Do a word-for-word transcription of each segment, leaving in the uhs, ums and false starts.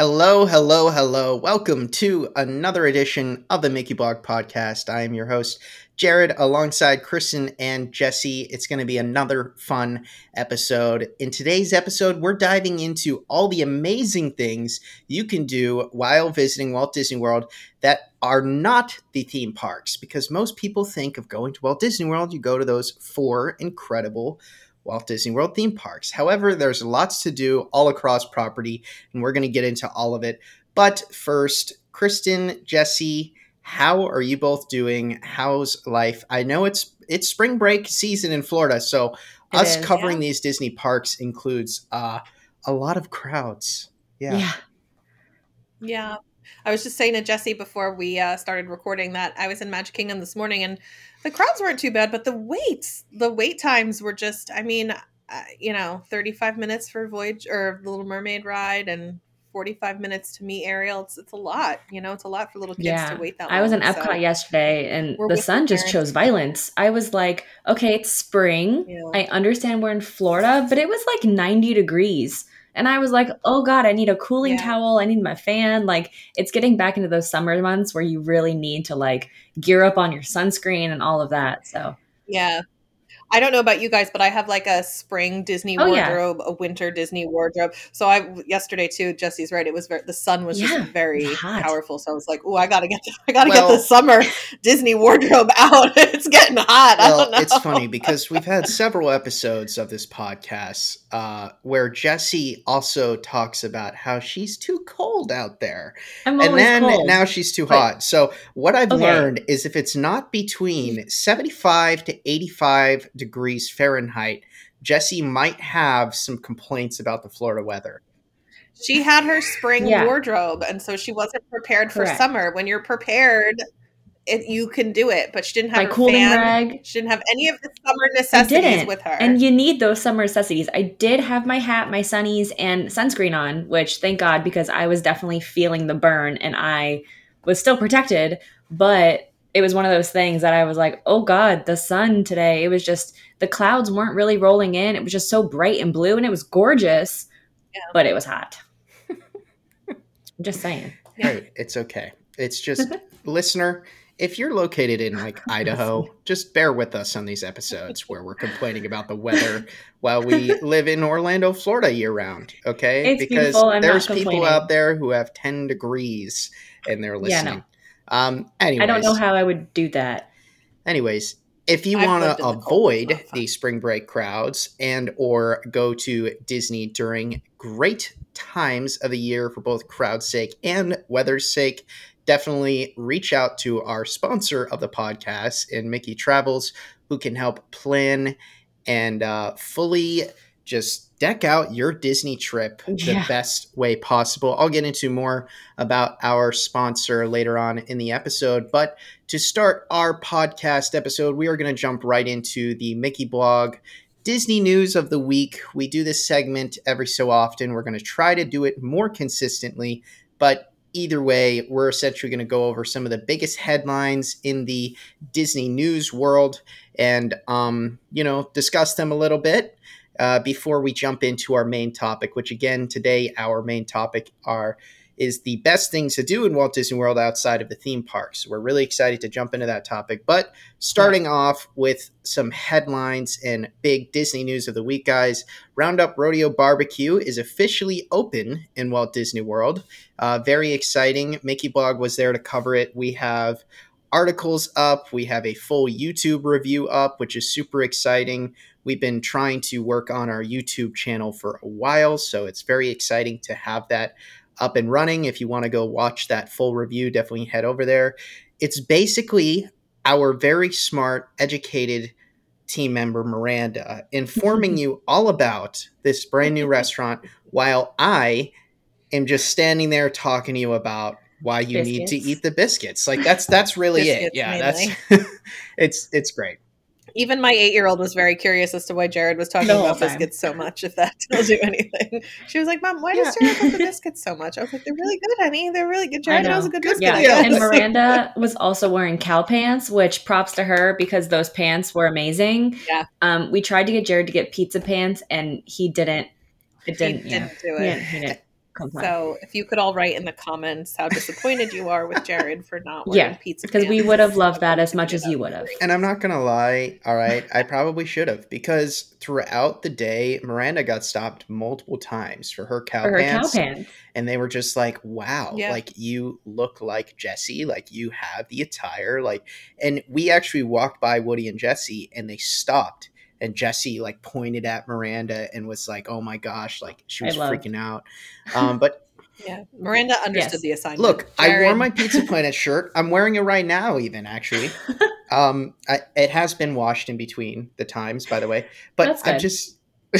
Hello, hello, hello. Welcome to another edition of the Mickey Blog Podcast. I am your host, Jared, alongside Kristen and Jessie. It's going to be another fun episode. In today's episode, we're diving into all the amazing things you can do while visiting Walt Disney World that are not the theme parks, because most people think of going to Walt Disney World, you go to those four incredible Walt Disney World theme parks. However, there's lots to do all across property, and we're going to get into all of it. But first, Kristen, Jessie, how are you both doing? How's life? I know it's it's spring break season in Florida, so it us is, covering yeah. these Disney parks includes uh, a lot of crowds. Yeah. Yeah. Yeah. I was just saying to Jessie before we uh, started recording that I was in Magic Kingdom this morning, and the crowds weren't too bad, but the waits, the wait times were just, I mean, uh, you know, thirty-five minutes for Voyage or the Little Mermaid ride and forty-five minutes to meet Ariel. It's, it's a lot, you know, it's a lot for little kids yeah. to wait that long. I was in Epcot so. yesterday and we're the sun just parents. chose violence. I was like, okay, it's spring. Yeah. I understand we're in Florida, but it was like ninety degrees. And I was like, oh, God, I need a cooling yeah. towel. I need my fan. Like, it's getting back into those summer months where you really need to, like, gear up on your sunscreen and all of that. So, yeah. I don't know about you guys, but I have, like, a spring Disney oh, wardrobe, yeah. a winter Disney wardrobe. So I yesterday, too, Jessie's right. It was very, the sun was yeah, just very hot. Powerful. So I was like, oh, I got to get the, I got to well, get the summer Disney wardrobe out. It's getting hot. Well, I don't know. It's funny because we've had several episodes of this podcast uh, where Jessie also talks about how she's too cold out there. I'm and then cold. Now she's too but, hot. So what I've okay. learned is if it's not between seventy-five to eighty-five degrees Fahrenheit, Jessie might have some complaints about the Florida weather. She had her spring yeah. wardrobe, and so she wasn't prepared Correct. for summer. When you're prepared, it, you can do it, but she didn't have a cooling fan. Rag. She didn't have any of the summer necessities with her. And you need those summer necessities. I did have my hat, my sunnies, and sunscreen on, which thank God, because I was definitely feeling the burn, and I was still protected, but it was one of those things that I was like, oh, God, the sun today. It was just the clouds weren't really rolling in. It was just so bright and blue, and it was gorgeous, yeah. but it was hot. Just saying. Hey, it's okay. It's just, listener, if you're located in, like, Idaho, just bear with us on these episodes where we're complaining about the weather while we live in Orlando, Florida year-round, okay? It's because there's people out there who have ten degrees, and they're listening. Yeah, no. Um, anyways, I don't know how I would do that. Anyways, if you want to avoid the spring break crowds and or go to Disney during great times of the year for both crowd's sake and weather's sake, definitely reach out to our sponsor of the podcast in Mickey Travels, who can help plan and uh, fully just deck out your Disney trip yeah. the best way possible. I'll get into more about our sponsor later on in the episode. But to start our podcast episode, we are going to jump right into the Mickey Blog Disney News of the Week. We do this segment every so often. We're going to try to do it more consistently. But either way, we're essentially going to go over some of the biggest headlines in the Disney news world and, um, you know, discuss them a little bit. Uh, before we jump into our main topic, which again, today, our main topic are is the best things to do in Walt Disney World outside of the theme parks. We're really excited to jump into that topic. But starting yeah. off with some headlines and big Disney news of the week, guys. Roundup Rodeo Barbecue is officially open in Walt Disney World. Uh, very exciting. Mickey Blog was there to cover it. We have articles up. We have a full YouTube review up, which is super exciting. We've been trying to work on our YouTube channel for a while, so it's very exciting to have that up and running. If you want to go watch that full review, definitely head over there. It's basically our very smart, educated team member, Miranda, informing you all about this brand new restaurant while I am just standing there talking to you about why you biscuits. need to eat the biscuits. Like that's that's really biscuits, it. Yeah, mainly. that's it's it's great. Even my eight-year-old was very curious as to why Jared was talking no, about biscuits so much, if that tells you anything. She was like, Mom, why yeah. does Jared love the biscuits so much? I was like, they're really good, honey. They're really good. Jared knows a good biscuit. Yeah. Yeah. And Miranda was also wearing cow pants, which props to her because those pants were amazing. Yeah. Um, we tried to get Jared to get pizza pants, and he didn't. It didn't, he didn't yeah. do it. He didn't, he didn't. content. So if you could all write in the comments how disappointed you are with Jared for not ordering yeah, pizza. Because we would have loved that as much as you would have. And I'm not going to lie, all right, I probably should have. Because throughout the day, Miranda got stopped multiple times for her cow, for her pants, cow pants. And they were just like, wow, yeah. like you look like Jessie. Like you have the attire. like, And we actually walked by Woody and Jessie and they stopped. And Jessie like pointed at Miranda and was like, oh my gosh, like she was freaking out. Um, but yeah, Miranda understood yes. the assignment. Look, Jared. I wore my Pizza Planet shirt. I'm wearing it right now even, actually. um, I, it has been washed in between the times, by the way. But I just –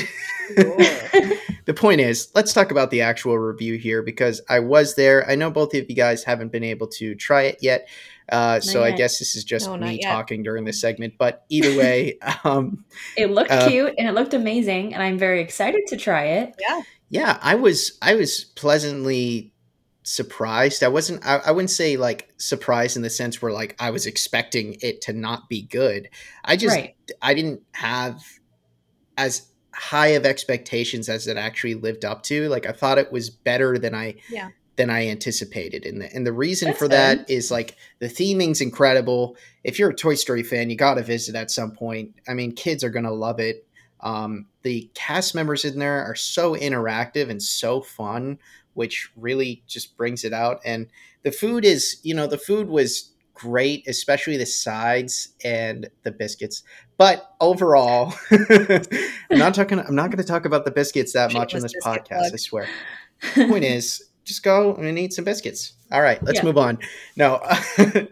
the point is, let's talk about the actual review here because I was there. I know both of you guys haven't been able to try it yet. Uh, so yet. I guess this is just no, me talking during this segment. But either way. Um, it looked uh, cute and it looked amazing. And I'm very excited to try it. Yeah. Yeah. I was I was pleasantly surprised. I wasn't I, I wouldn't say like surprised in the sense where like I was expecting it to not be good. I just right. I didn't have as high of expectations as it actually lived up to. Like I thought it was better than I. Yeah. than I anticipated. And the, and the reason That's for fun. that is like the theming's incredible. If you're a Toy Story fan, you got to visit at some point. I mean, kids are going to love it. Um, the cast members in there are so interactive and so fun, which really just brings it out. And the food is, you know, the food was great, especially the sides and the biscuits. But overall, I'm not talking, I'm not going to talk about the biscuits that much on this podcast, plug. I swear. The point is, just go and eat some biscuits. All right, let's yeah. move on. No,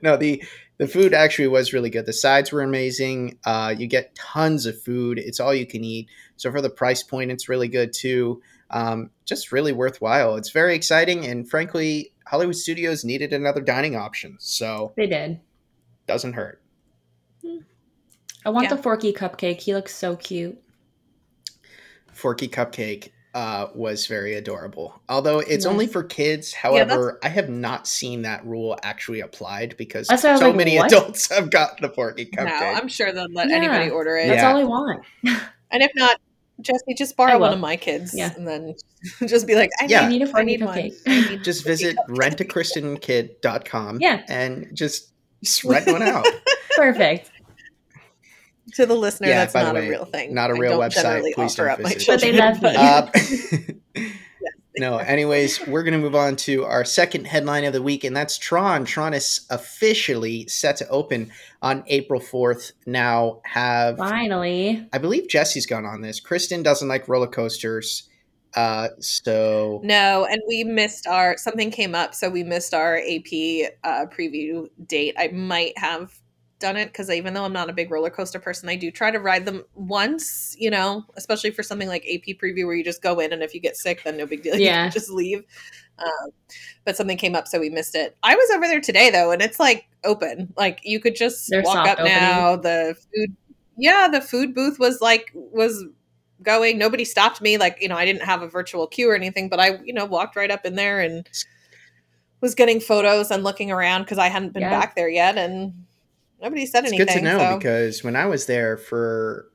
no, the the food actually was really good. The sides were amazing. Uh, you get tons of food. It's all you can eat. So for the price point, it's really good too. Um, just really worthwhile. It's very exciting. And frankly, Hollywood Studios needed another dining option. So they did. Doesn't hurt. I want yeah. the Forky cupcake. He looks so cute. Forky cupcake. Uh, was very adorable. Although it's nice. Only for kids. However, yeah, I have not seen that rule actually applied because that's so like, many what? adults have gotten the Forky cupcake. No, I'm sure they'll let yeah, anybody order it. That's yeah. all I want. And if not, Jessie, just borrow one of my kids yeah. and then just be like, I yeah. need a Forky cupcake. I need just visit rent a kristen kid dot com yeah. and just, just rent one out. Perfect. To the listener, yeah, that's not a way, real thing. Not a real website. Please don't up visit. But they love me. No, anyways, we're going to move on to our second headline of the week, and that's Tron. Tron is officially set to open on April fourth. Now have... Finally. I believe Jessie's gone on this. Kristen doesn't like roller coasters, uh, so... No, and we missed our... Something came up, so we missed our A P uh, preview date. I might have... done it because even though I'm not a big roller coaster person, I do try to ride them once, you know, especially for something like A P preview where you just go in and if you get sick, then no big deal. Yeah. You can just leave. Um, but something came up, so we missed it. I was over there today though, and it's like open. Like you could just They're walk up opening. now. The food, yeah, the food booth was like was going. Nobody stopped me. Like, you know, I didn't have a virtual queue or anything, but I, you know, walked right up in there and was getting photos and looking around because I hadn't been yeah. back there yet, and. Nobody said anything. It's good to know so. because when I was there for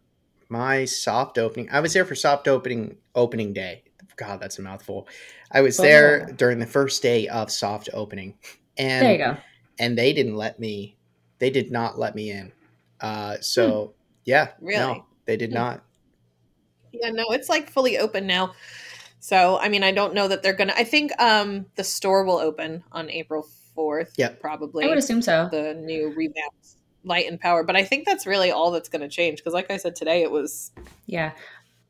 my soft opening, I was there for soft opening opening day. God, that's a mouthful. I was oh. there during the first day of soft opening, and there you go. And they didn't let me. They did not let me in. Uh, so hmm. yeah, really, no, they did hmm. not. Yeah, no, it's like fully open now. So I mean, I don't know that they're gonna. I think um, the store will open on April fourth, yeah, probably. I would assume so. The new revamped Light and Power, but I think that's really all that's going to change because, like I said today, it was. Yeah,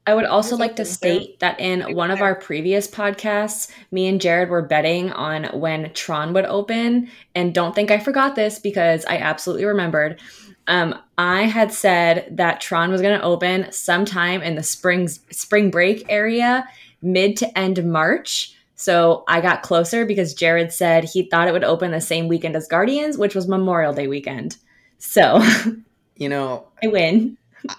I would also like to state that in one of our previous podcasts, me and Jared were betting on when Tron would open, and don't think I forgot this because I absolutely remembered. Um, I had said that Tron was going to open sometime in the spring spring break area, mid to end March. So I got closer because Jared said he thought it would open the same weekend as Guardians, which was Memorial Day weekend. So, you know, I win. I,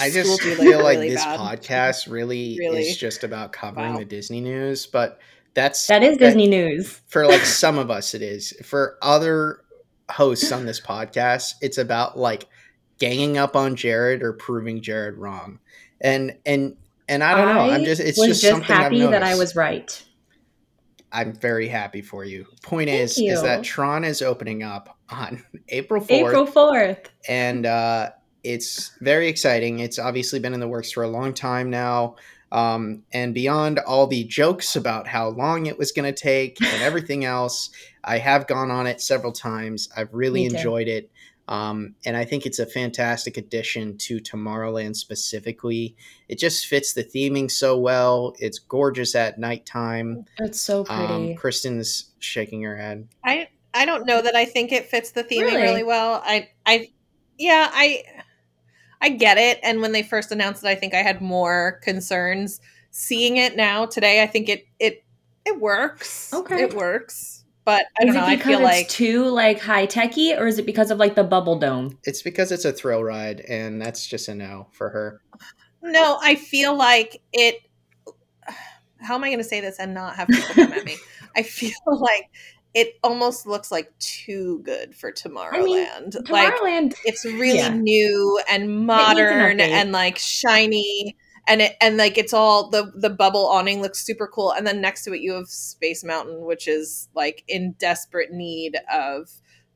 I just feel like really this bad. podcast really, really is just about covering wow. the Disney news, but that's that is that, Disney news for like some of us. It is for other hosts on this podcast. It's about like ganging up on Jared or proving Jared wrong, and and. And I don't know. I'm just. It's was just, just something happy I've noticed. That I was right. I'm very happy for you. Point Thank is, you. is that Tron is opening up on April fourth. April fourth. And uh, it's very exciting. It's obviously been in the works for a long time now. Um, and beyond all the jokes about how long it was going to take and everything else, I have gone on it several times. I've really enjoyed it. Um, and I think it's a fantastic addition to Tomorrowland specifically. It just fits the theming so well. It's gorgeous at nighttime. It's so pretty. Um, Kristen's shaking her head. I, I don't know that I think it fits the theming really, really well. I, I, yeah, I, I get it. And when they first announced it, I think I had more concerns. Seeing it now today, I think it, it, it works. Okay. It works. But I don't know, I feel like... Is it because it's too, like, high-techy, or is it because of, like, the bubble dome? It's because it's a thrill ride, and that's just a no for her. No, I feel like it... How am I going to say this and not have people come at me? I feel like it almost looks, like, too good for Tomorrowland. I mean, Tomorrowland... Like, it's really yeah. new and modern and, like, shiny... And it and like it's all the the bubble awning looks super cool, and then next to it you have Space Mountain, which is like in desperate need of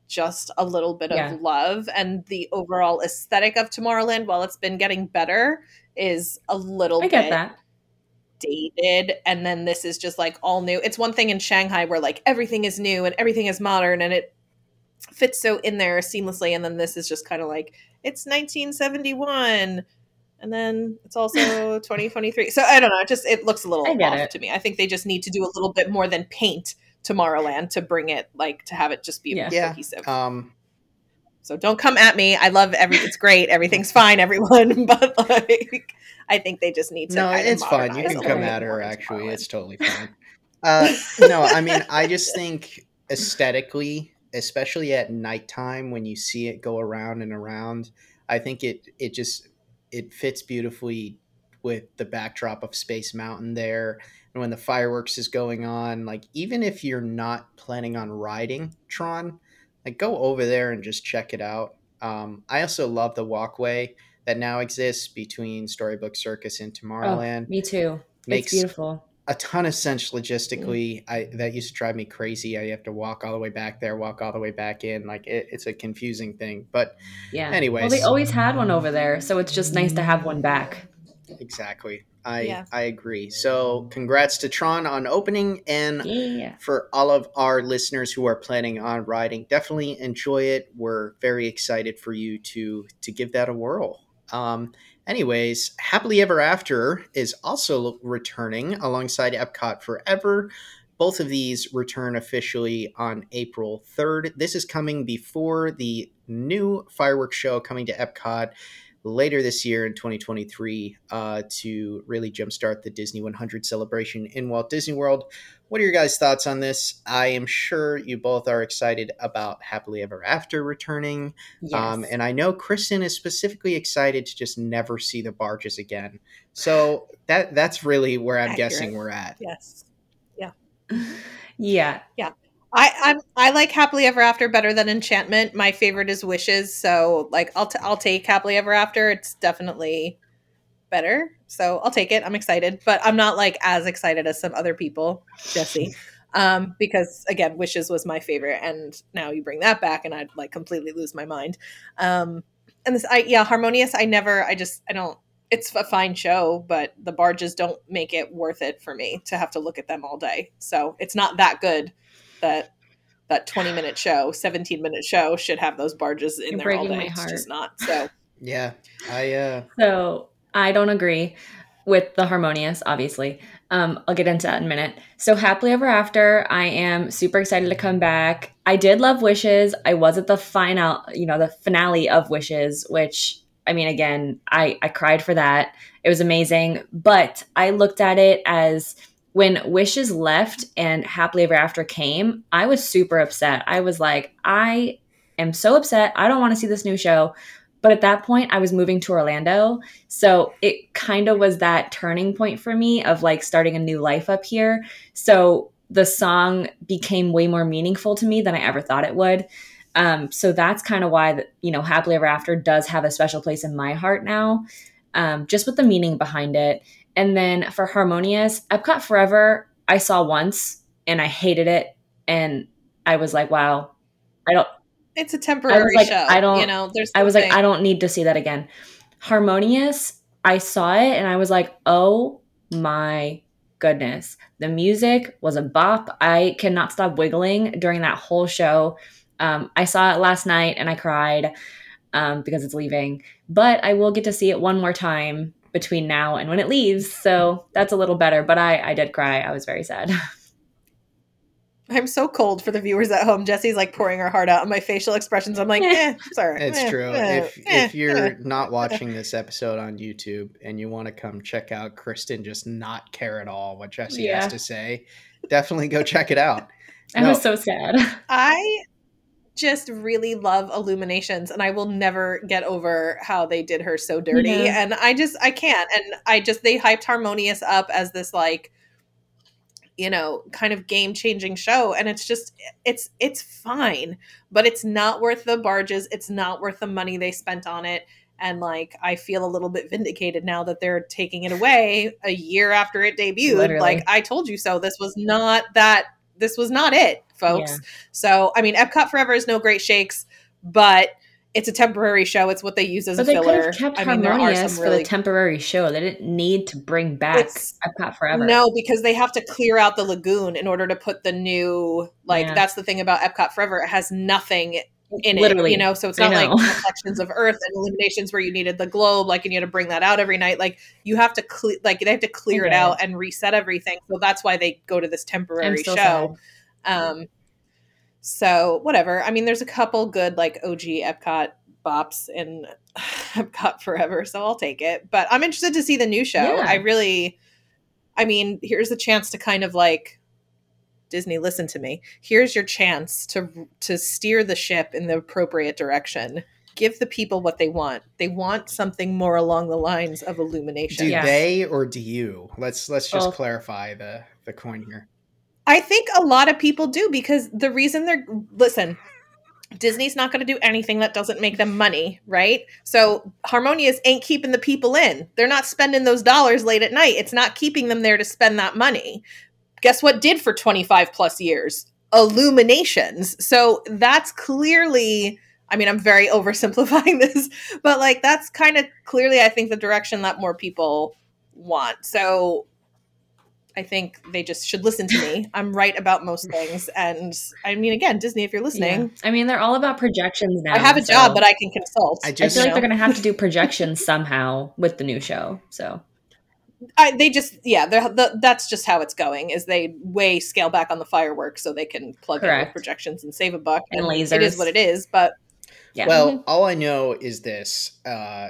just a little bit yeah. of love. And the overall aesthetic of Tomorrowland, while it's been getting better, is a little I bit get that. dated. And then this is just like all new. It's one thing in Shanghai where like everything is new and everything is modern, and it fits so in there seamlessly. And then this is just kind of like it's nineteen seventy-one. And then it's also twenty twenty-three. So I don't know. It just it looks a little off it. to me. I think they just need to do a little bit more than paint Tomorrowland to bring it, like, to have it just be yeah. Yeah. cohesive. Um, so don't come at me. I love every. It's great. Everything's fine, everyone. But like, I think they just need to. No, it's fine. You can come at her. Actually, it's totally fine. Uh, no, I mean, I just think aesthetically, especially at nighttime when you see it go around and around, I think it it just. It fits beautifully with the backdrop of Space Mountain there. And when the fireworks is going on, like even if you're not planning on riding Tron, like go over there and just check it out. Um, I also love the walkway that now exists between Storybook Circus and Tomorrowland. Oh, me too. Makes it's beautiful. A ton of sense logistically. Mm-hmm. I, that used to drive me crazy. I have to walk all the way back there, walk all the way back in. Like it, it's a confusing thing. But yeah, anyways. Well, they always had one over there, so it's just nice to have one back. Exactly. I yeah. I agree. So congrats to Tron on opening, and yeah. for all of our listeners who are planning on riding, definitely enjoy it. We're very excited for you to to give that a whirl. Um, anyways, Happily Ever After is also returning alongside Epcot Forever. Both of these return officially on April third. This is coming before the new fireworks show coming to Epcot later this year in twenty twenty-three uh, to really jumpstart the Disney one hundred celebration in Walt Disney World. What are your guys' thoughts on this? I am sure you both are excited about Happily Ever After returning. Yes. Um, and I know Kristen is specifically excited to just never see the barges again. So that that's really where I'm Accurate. guessing we're at. Yes. Yeah. Yeah. Yeah. I I'm, I like Happily Ever After better than Enchantment. My favorite is Wishes, so like I'll t- I'll take Happily Ever After. It's definitely better, so I'll take it. I'm excited, but I'm not like as excited as some other people, Jessie, um, because again, Wishes was my favorite, and now you bring that back, and I'd like completely lose my mind. Um, and this, I yeah, Harmonious. I never. I just. I don't. It's a fine show, but the barges don't make it worth it for me to have to look at them all day. So it's not that good. That that twenty minute show, seventeen minute show should have those barges in You're there all day. It's just not so. Yeah, I. Uh... So I don't agree with the Harmonious. Obviously, um, I'll get into that in a minute. So Happily Ever After, I am super excited to come back. I did love Wishes. I was at the final, you know, the finale of Wishes, which I mean, again, I I cried for that. It was amazing, but I looked at it as. When Wishes left and Happily Ever After came, I was super upset. I was like, I am so upset. I don't want to see this new show. But at that point, I was moving to Orlando. So it kind of was that turning point for me of like starting a new life up here. So the song became way more meaningful to me than I ever thought it would. Um, so that's kind of why, you know, Happily Ever After does have a special place in my heart now, um, just with the meaning behind it. And then for Harmonious, Epcot Forever, I saw once and I hated it. And I was like, wow, I don't. It's a temporary I was like, show. I don't, you know, there's I was like, I don't need to see that again. Harmonious, I saw it and I was like, oh my goodness. The music was a bop. I cannot stop wiggling during that whole show. Um, I saw it last night and I cried um, because it's leaving. But I will get to see it one more time between now and when it leaves. So that's a little better. But I, I did cry. I was very sad. I'm so cold for the viewers at home. Jessie's like pouring her heart out on my facial expressions. I'm like, eh, sorry. It's eh, true. Eh, if eh, if you're eh. not watching this episode on YouTube and you want to come check out Kristen just not care at all what Jessie yeah. has to say, definitely go check it out. I no, was so sad. I just really love Illuminations, and I will never get over how they did her so dirty. Yeah. And I just, I can't. And I just, they hyped Harmonious up as this like, you know, kind of game-changing show. And it's just, it's it's fine, but it's not worth the barges. It's not worth the money they spent on it. And like, I feel a little bit vindicated now that they're taking it away a year after it debuted. Literally. Like, I told you so. This was not that, this was not it, folks. Yeah. So, I mean, Epcot Forever is no great shakes, but it's a temporary show. It's what they use as but a filler. But they could have kept I Harmonious mean, for really... the temporary show. They didn't need to bring back it's, Epcot Forever. No, because they have to clear out the lagoon in order to put the new, like, yeah. that's the thing about Epcot Forever. It has nothing in Literally. It, you know? So it's not like Reflections of Earth and Illuminations where you needed the globe, like, and you had to bring that out every night. Like, you have to, cle- like, they have to clear okay. it out and reset everything. So that's why they go to this temporary show. Sad. Um So whatever. I mean, there's a couple good like O G Epcot bops in Epcot Forever, so I'll take it. But I'm interested to see the new show. Yeah. I really, I mean, here's a chance to kind of like Disney, listen to me. Here's your chance to to steer the ship in the appropriate direction. Give the people what they want. They want something more along the lines of Illumination. Do yeah. they or do you? Let's let's just well, clarify the the coin here. I think a lot of people do because the reason they're – listen, Disney's not going to do anything that doesn't make them money, right? So Harmonious ain't keeping the people in. They're not spending those dollars late at night. It's not keeping them there to spend that money. Guess what did for twenty-five plus years? Illuminations. So that's clearly – I mean, I'm very oversimplifying this, but like that's kind of clearly I think the direction that more people want. So – I think they just should listen to me. I'm right about most things. And I mean, again, Disney, if you're listening. Yeah. I mean, they're all about projections now. I have a so. job, but I can consult. I, just, I feel like know. They're going to have to do projections somehow with the new show. So I, they just, yeah, the, that's just how it's going is they way scale back on the fireworks so they can plug Correct. In with projections and save a buck. And, and lasers. It is what it is. But yeah. Well, all I know is this. Uh,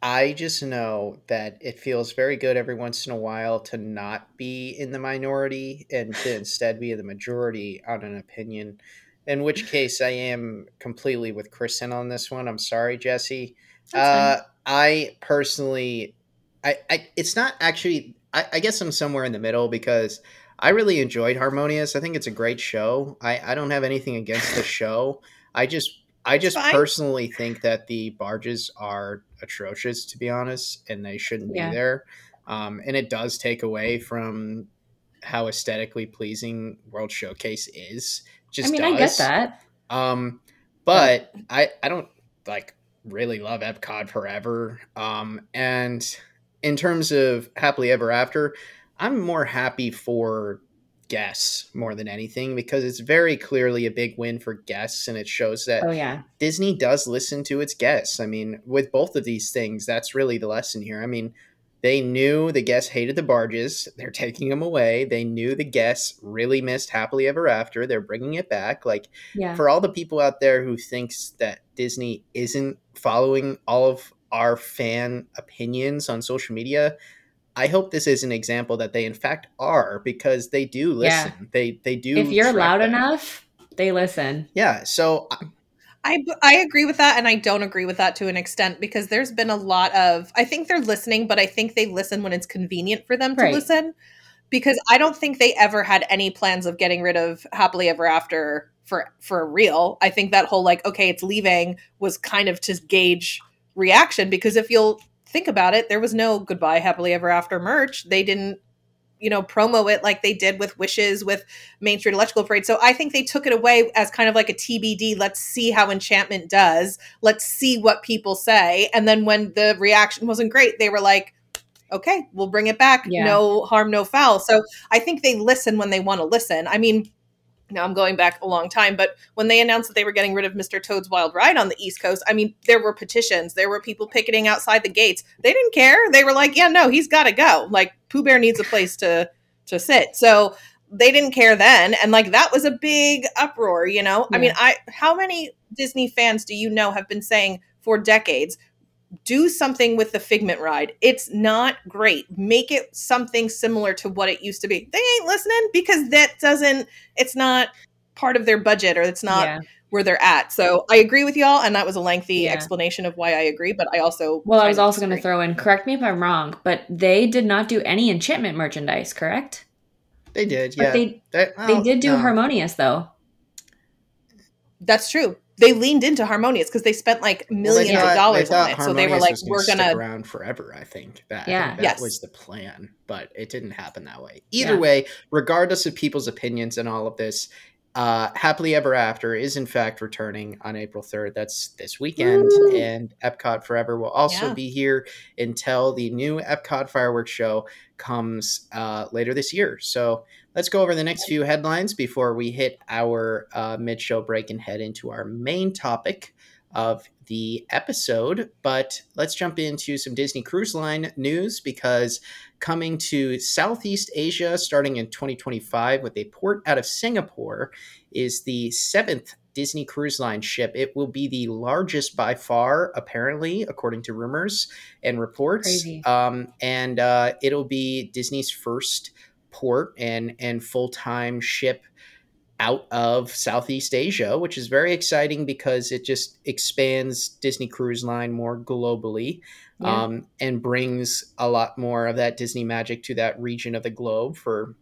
I just know that it feels very good every once in a while to not be in the minority and to instead be in the majority on an opinion, in which case I am completely with Kristen on this one. I'm sorry, Jessie. Uh, I personally, I, I it's not actually, I, I guess I'm somewhere in the middle because I really enjoyed Harmonious. I think it's a great show. I, I don't have anything against the show. I just... I just Fine. personally think that the barges are atrocious, to be honest, and they shouldn't yeah. be there. Um, and it does take away from how aesthetically pleasing World Showcase is. Just I mean, does. I get that. Um, but yeah. I, I don't like really love Epcot Forever. Um, and in terms of Happily Ever After, I'm more happy for guests more than anything because it's very clearly a big win for guests and it shows that oh, yeah. Disney does listen to its guests. I mean, with both of these things, that's really the lesson here. I mean, they knew the guests hated the barges. They're taking them away. They knew the guests really missed Happily Ever After. They're bringing it back. Like yeah. for all the people out there who thinks that Disney isn't following all of our fan opinions on social media, I hope this is an example that they in fact are because they do listen. Yeah. They they do. If you're loud them. enough, they listen. Yeah. So I, I agree with that. And I don't agree with that to an extent because there's been a lot of, I think they're listening, but I think they listen when it's convenient for them right. to listen because I don't think they ever had any plans of getting rid of Happily Ever After for, for real. I think that whole like, okay, it's leaving was kind of to gauge reaction because if you'll, think about it, there was no Goodbye Happily Ever After merch. They didn't you know, promo it like they did with Wishes, with Main Street Electrical Parade. So I think they took it away as kind of like a T B D. Let's see how Enchantment does. Let's see what people say. And then when the reaction wasn't great, they were like, okay, we'll bring it back. Yeah. No harm, no foul. So I think they listen when they want to listen. I mean, now I'm going back a long time, but when they announced that they were getting rid of Mister Toad's Wild Ride on the East Coast, I mean, there were petitions. There were people picketing outside the gates. They didn't care. They were like, yeah, no, he's got to go. Like, Pooh Bear needs a place to, to sit. So they didn't care then. And, like, that was a big uproar, you know? Yeah. I mean, I how many Disney fans do you know have been saying for decades, do something with the Figment ride. It's not great. Make it something similar to what it used to be. They ain't listening because that doesn't, it's not part of their budget, or it's not yeah. where they're at. So I agree with y'all. And that was a lengthy yeah. explanation of why I agree, but I also. Well, I was also going to throw in, correct me if I'm wrong, but they did not do any Enchantment merchandise, correct? They did. Yeah. But they, they, well, they did do no. Harmonious though. That's true. They leaned into Harmonious because they spent like millions well, thought, of dollars on it. Harmonious, so they were like, gonna we're going to stick around forever, I think. That, yeah. I think that yes. was the plan, but it didn't happen that way. Either yeah. way, regardless of people's opinions and all of this, uh, Happily Ever After is in fact returning on April third. That's this weekend. Woo! And Epcot Forever will also yeah. be here until the new Epcot fireworks show comes uh, later this year. So let's go over the next few headlines before we hit our uh, mid-show break and head into our main topic of the episode. But let's jump into some Disney Cruise Line news, because coming to Southeast Asia starting in twenty twenty-five with a port out of Singapore is the seventh Disney Cruise Line ship. It will be the largest by far, apparently, according to rumors and reports. Crazy. Um, and uh, it'll be Disney's first port and and full-time ship out of Southeast Asia, which is very exciting because it just expands Disney Cruise Line more globally, yeah. um, and brings a lot more of that Disney magic to that region of the globe for,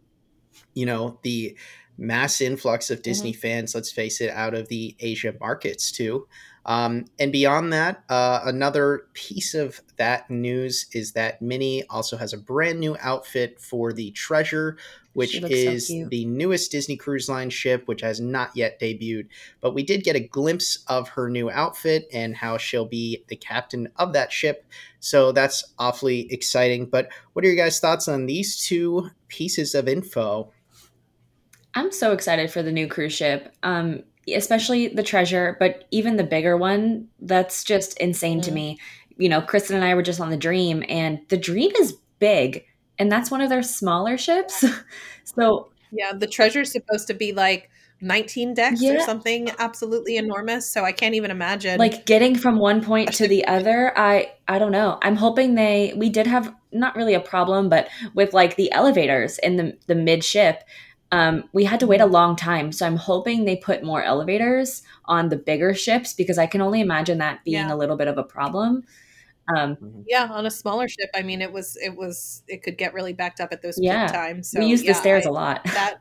you know, the mass influx of Disney mm-hmm. fans, let's face it, out of the Asia markets too. Um, and beyond that, uh, another piece of that news is that Minnie also has a brand new outfit for the Treasure, which is so the newest Disney Cruise Line ship, which has not yet debuted. But we did get a glimpse of her new outfit and how she'll be the captain of that ship. So that's awfully exciting. But what are your guys' thoughts on these two pieces of info? I'm so excited for the new cruise ship. Um, especially the Treasure, but even the bigger one, that's just insane mm-hmm. to me. You know, Kristen and I were just on the Dream, and the Dream is big, and that's one of their smaller ships. So yeah, the Treasure is supposed to be like nineteen decks yeah. or something absolutely enormous. So I can't even imagine. Like getting from one point to the other, I, I don't know. I'm hoping they, we did have not really a problem, but with like the elevators in the, the mid-ship, Um, we had to wait a long time. So I'm hoping they put more elevators on the bigger ships, because I can only imagine that being yeah. a little bit of a problem. Um, yeah. On a smaller ship. I mean, it was, it was, it could get really backed up at those yeah. times. So we used yeah, the stairs I, a lot. That,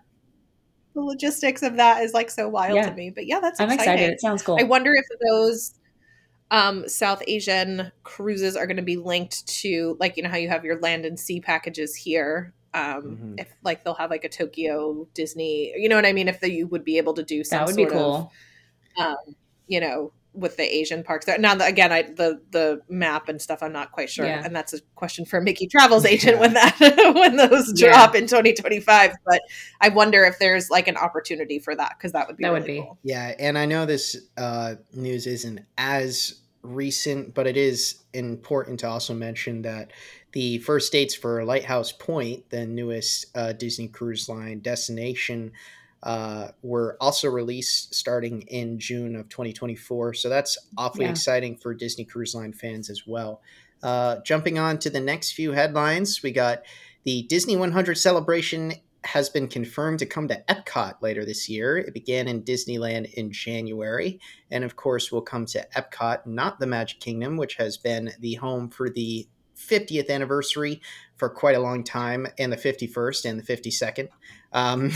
the logistics of that is like so wild yeah. to me, but yeah, that's exciting. I'm excited. It sounds cool. I wonder if those um, South Asian cruises are going to be linked to, like, you know, how you have your land and sea packages here. Um, mm-hmm. If like they'll have like a Tokyo Disney, you know what I mean? If the, you would be able to do some that would sort be cool. of, um, you know, with the Asian parks there. Now, the, again, I, the, the map and stuff, I'm not quite sure. Yeah. And that's a question for Mickey Travels agent yeah. when that, when those yeah. drop in twenty twenty-five. But I wonder if there's like an opportunity for that. Cause that would be, that really would be. Cool. Yeah. And I know this, uh, news isn't as recent, but it is important to also mention that the first dates for Lighthouse Point, the newest uh, Disney Cruise Line destination, uh, were also released starting in June of twenty twenty-four. So that's awfully yeah. exciting for Disney Cruise Line fans as well. Uh, jumping on to the next few headlines, we got the Disney one hundred celebration has been confirmed to come to Epcot later this year. It began in Disneyland in January, and of course will come to Epcot, not the Magic Kingdom, which has been the home for the fiftieth anniversary for quite a long time, and the fifty-first and the fifty-second. Um,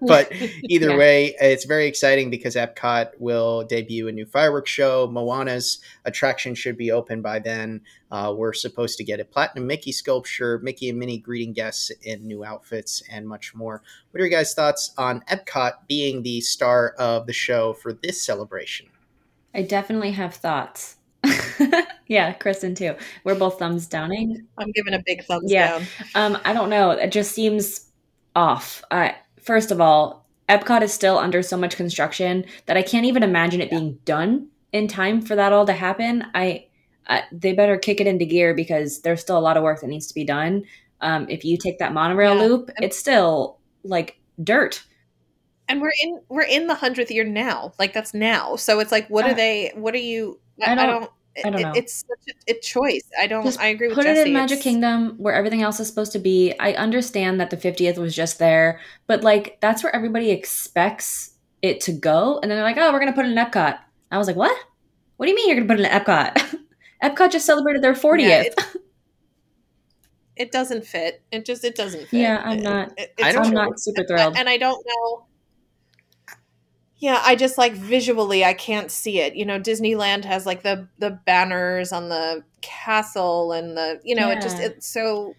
but either yeah. way, it's very exciting because Epcot will debut a new fireworks show. Moana's attraction should be open by then. Uh, we're supposed to get a platinum Mickey sculpture, Mickey and Minnie greeting guests in new outfits, and much more. What are your guys' thoughts on Epcot being the star of the show for this celebration? I definitely have thoughts. Yeah, Kristen too. We're both thumbs downing. I'm giving a big thumbs yeah. down. Um, I don't know. It just seems off. Uh, first of all, Epcot is still under so much construction that I can't even imagine it yeah. being done in time for that all to happen. I, I they better kick it into gear because there's still a lot of work that needs to be done. Um, if you take that monorail yeah. loop, it's still like dirt. And we're in we're in the hundredth year now. Like that's now. So it's like, what yeah. are they? What are you? I don't. I don't I don't know. It, it's such a, a choice. I don't. Just I agree with Jessie. Put it in Magic it's... Kingdom where everything else is supposed to be. I understand that the fiftieth was just there, but like that's where everybody expects it to go, and then they're like, "Oh, we're gonna put it in Epcot." I was like, "What? What do you mean you're gonna put it in Epcot?" Epcot just celebrated their fortieth. Yeah, it, it doesn't fit. It just it doesn't fit. Yeah, I'm not. It, it, I'm true. not super thrilled, and I don't know. Yeah, I just like visually, I can't see it. You know, Disneyland has like the the banners on the castle and the, you know, yeah. it just, it's so,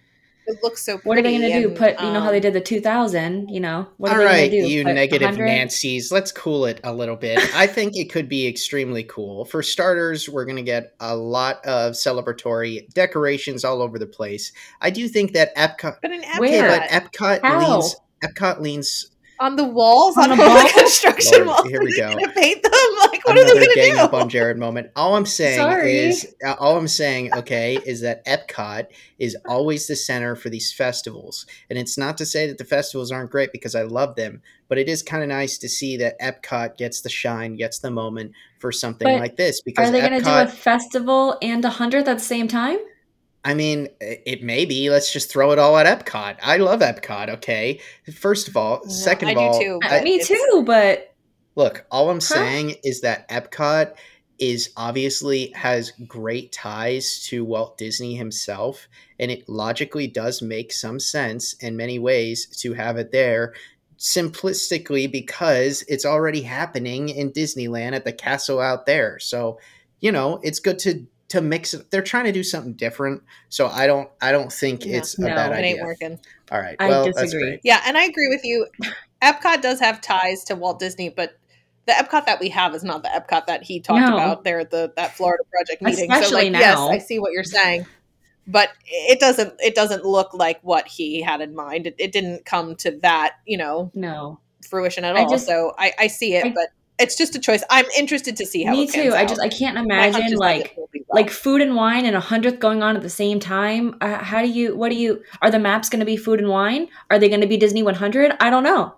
it looks so pretty. What are they going to do? Put, you know, um, how they did the two thousand, you know, what are all they right, going to do? You Put negative one hundred? Nancy's, let's cool it a little bit. I think it could be extremely cool. For starters, we're going to get a lot of celebratory decorations all over the place. I do think that Epcot, but an Epcot, okay, but Epcot leans, Epcot leans. On the walls, on, on the wall? construction Lord, walls. Here we go. Gonna paint them? Like, what Another are they going to do? Gang up on Jared moment. All I'm saying Sorry. is, uh, all I'm saying, okay, is that Epcot is always the center for these festivals, and it's not to say that the festivals aren't great because I love them, but it is kind of nice to see that Epcot gets the shine, gets the moment for something but like this. Because are they going to do a festival and a hundredth at the same time? I mean, it may be. Let's just throw it all at Epcot. I love Epcot, okay? First of all. No, second of I all. Do too. I, Me too, but. Look, all I'm huh? saying is that Epcot is obviously has great ties to Walt Disney himself. And it logically does make some sense in many ways to have it there. Simplistically, because it's already happening in Disneyland at the castle out there. So, you know, it's good to. To mix it, they're trying to do something different, so I don't, I don't think yeah, it's a no, bad idea. No, it ain't working. All right, well, I disagree. Yeah, and I agree with you. Epcot does have ties to Walt Disney, but the Epcot that we have is not the Epcot that he talked no. about there at the that Florida Project meeting. Especially so, like, now. Yes, I see what you're saying, but it doesn't, it doesn't look like what he had in mind. It, it didn't come to that, you know, no fruition at I all. Just, so I, I see it, I, but. It's just a choice. I'm interested to see how Me it pans too. Out. I just I can't imagine like like food and wine and a hundredth going on at the same time. Uh, how do you? What do you? Are the maps going to be food and wine? Are they going to be Disney one hundred? I don't know.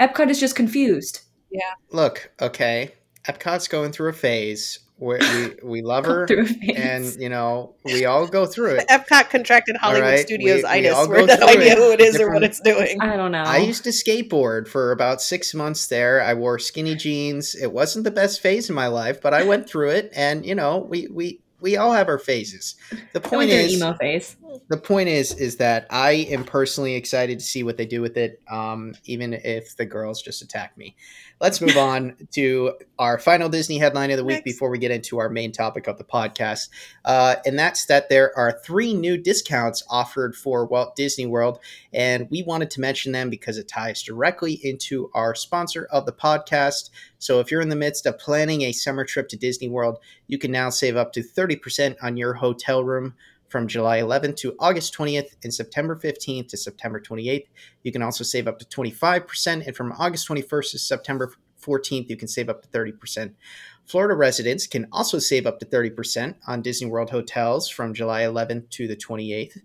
Epcot is just confused. Yeah. Look, okay. Epcot's going through a phase. We we, we love her, and you know we all go through it. The Epcot contracted Hollywood right? Studios. We, I just no idea who it is Different, or what it's doing. I don't know. I used to skateboard for about six months there. I wore skinny jeans. It wasn't the best phase in my life, but I went through it, and you know we we we all have our phases. The point is emo phase. The point is is that I am personally excited to see what they do with it, um, even if the girls just attack me. Let's move on to our final Disney headline of the week Next. before we get into our main topic of the podcast. Uh, and that's that there are three new discounts offered for Walt Disney World. And we wanted to mention them because it ties directly into our sponsor of the podcast. So if you're in the midst of planning a summer trip to Disney World, you can now save up to thirty percent on your hotel room from July eleventh to August twentieth and September fifteenth to September twenty-eighth. You can also save up to twenty-five percent. And from August twenty-first to September fourteenth, you can save up to thirty percent. Florida residents can also save up to thirty percent on Disney World hotels from July eleventh to the twenty-eighth.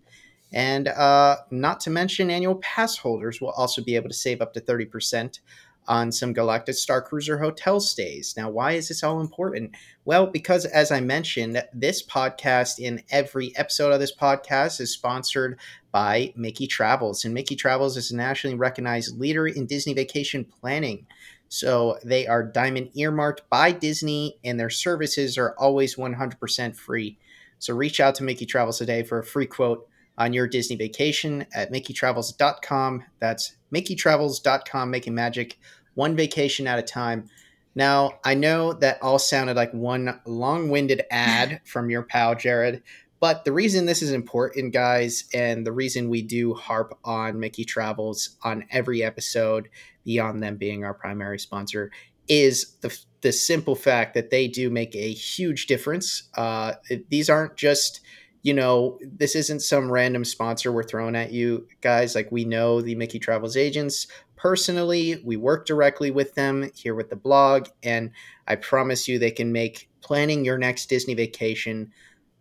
And uh, not to mention annual pass holders will also be able to save up to thirty percent on some Galactic Star Cruiser hotel stays. Now, why is this all important? Well, because as I mentioned, this podcast in every episode of this podcast is sponsored by Mickey Travels. And Mickey Travels is a nationally recognized leader in Disney vacation planning. So they are diamond earmarked by Disney and their services are always one hundred percent free. So reach out to Mickey Travels today for a free quote on your Disney vacation at Mickey Travels dot com. That's Mickey Travels dot com, making magic one vacation at a time. Now, I know that all sounded like one long-winded ad from your pal, Jared, but the reason this is important, guys, and the reason we do harp on Mickey Travels on every episode, beyond them being our primary sponsor, is the the simple fact that they do make a huge difference. Uh, these aren't just... You know, this isn't some random sponsor we're throwing at you guys. Like, we know the Mickey Travels agents personally. We work directly with them here with the blog, and I promise you they can make planning your next Disney vacation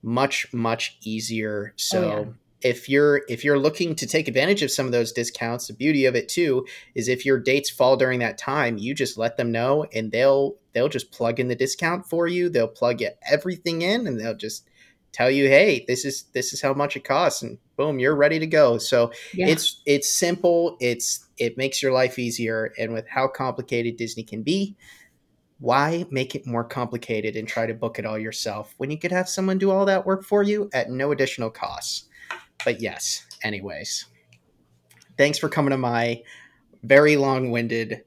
much, much easier. So oh, yeah. if you're if you're looking to take advantage of some of those discounts, the beauty of it too is if your dates fall during that time, you just let them know and they'll they'll just plug in the discount for you. They'll plug everything in and they'll just tell you, hey, this is this is how much it costs, and boom, you're ready to go. So yeah. it's it's simple. It's it makes your life easier. And with how complicated Disney can be, why make it more complicated and try to book it all yourself when you could have someone do all that work for you at no additional costs? But yes, anyways, thanks for coming to my very long-winded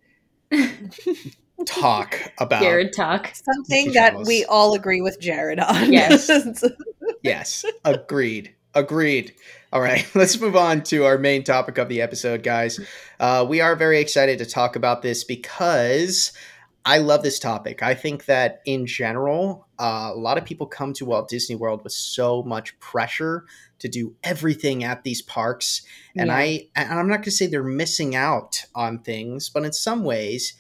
talk about Jared talk. Something that we all agree with Jared on. Yes. Yes. Agreed. Agreed. All right. Let's move on to our main topic of the episode, guys. Uh, we are very excited to talk about this because I love this topic. I think that in general, uh, a lot of people come to Walt Disney World with so much pressure to do everything at these parks. And yeah. I, and I'm not going to say they're missing out on things, but in some ways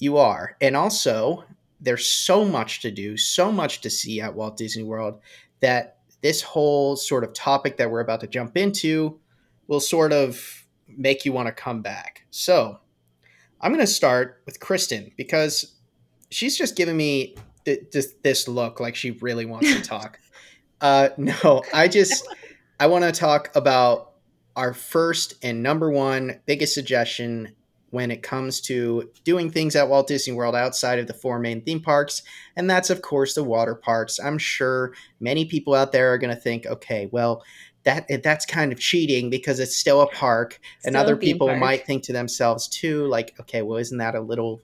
you are. And also, there's so much to do, so much to see at Walt Disney World that this whole sort of topic that we're about to jump into will sort of make you want to come back. So I'm going to start with Kristen because she's just giving me th- th- this look like she really wants to talk. Uh, no, I just, I want to talk about our first and number one biggest suggestion when it comes to doing things at Walt Disney World outside of the four main theme parks. And that's, of course, the water parks. I'm sure many people out there are going to think, okay, well, that that's kind of cheating because it's still a park. Still and other people park. Might think to themselves, too, like, okay, well, isn't that a little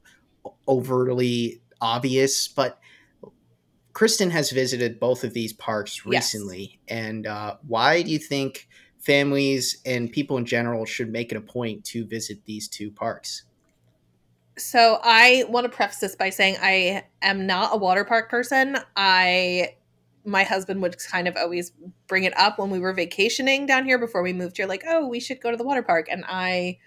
overtly obvious? But Kristen has visited both of these parks recently. Yes. And uh, why do you think families and people in general should make it a point to visit these two parks? So I want to preface this by saying I am not a water park person. I, my husband would kind of always bring it up when we were vacationing down here before we moved here, like, oh, we should go to the water park. And I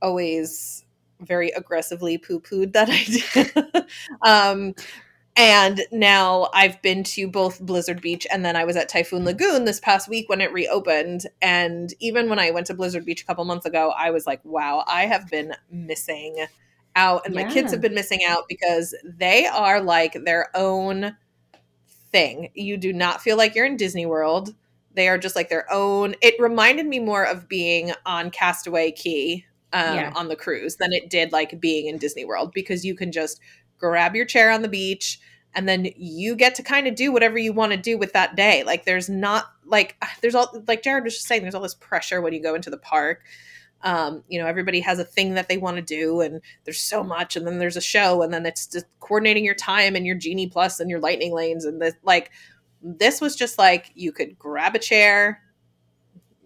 always very aggressively poo-pooed that idea. um, And now I've been to both Blizzard Beach and then I was at Typhoon Lagoon this past week when it reopened. And even when I went to Blizzard Beach a couple months ago, I was like, wow, I have been missing out. And yeah. my kids have been missing out because they are like their own thing. You do not feel like you're in Disney World. They are just like their own. It reminded me more of being on Castaway Key um, yeah. on the cruise than it did like being in Disney World because you can just grab your chair on the beach, and then you get to kind of do whatever you want to do with that day. Like there's not like there's all like Jared was just saying, there's all this pressure when you go into the park. Um, you know, everybody has a thing that they want to do and there's so much. And then there's a show and then it's just coordinating your time and your Genie Plus and your lightning lanes. And the, like, this was just like, you could grab a chair.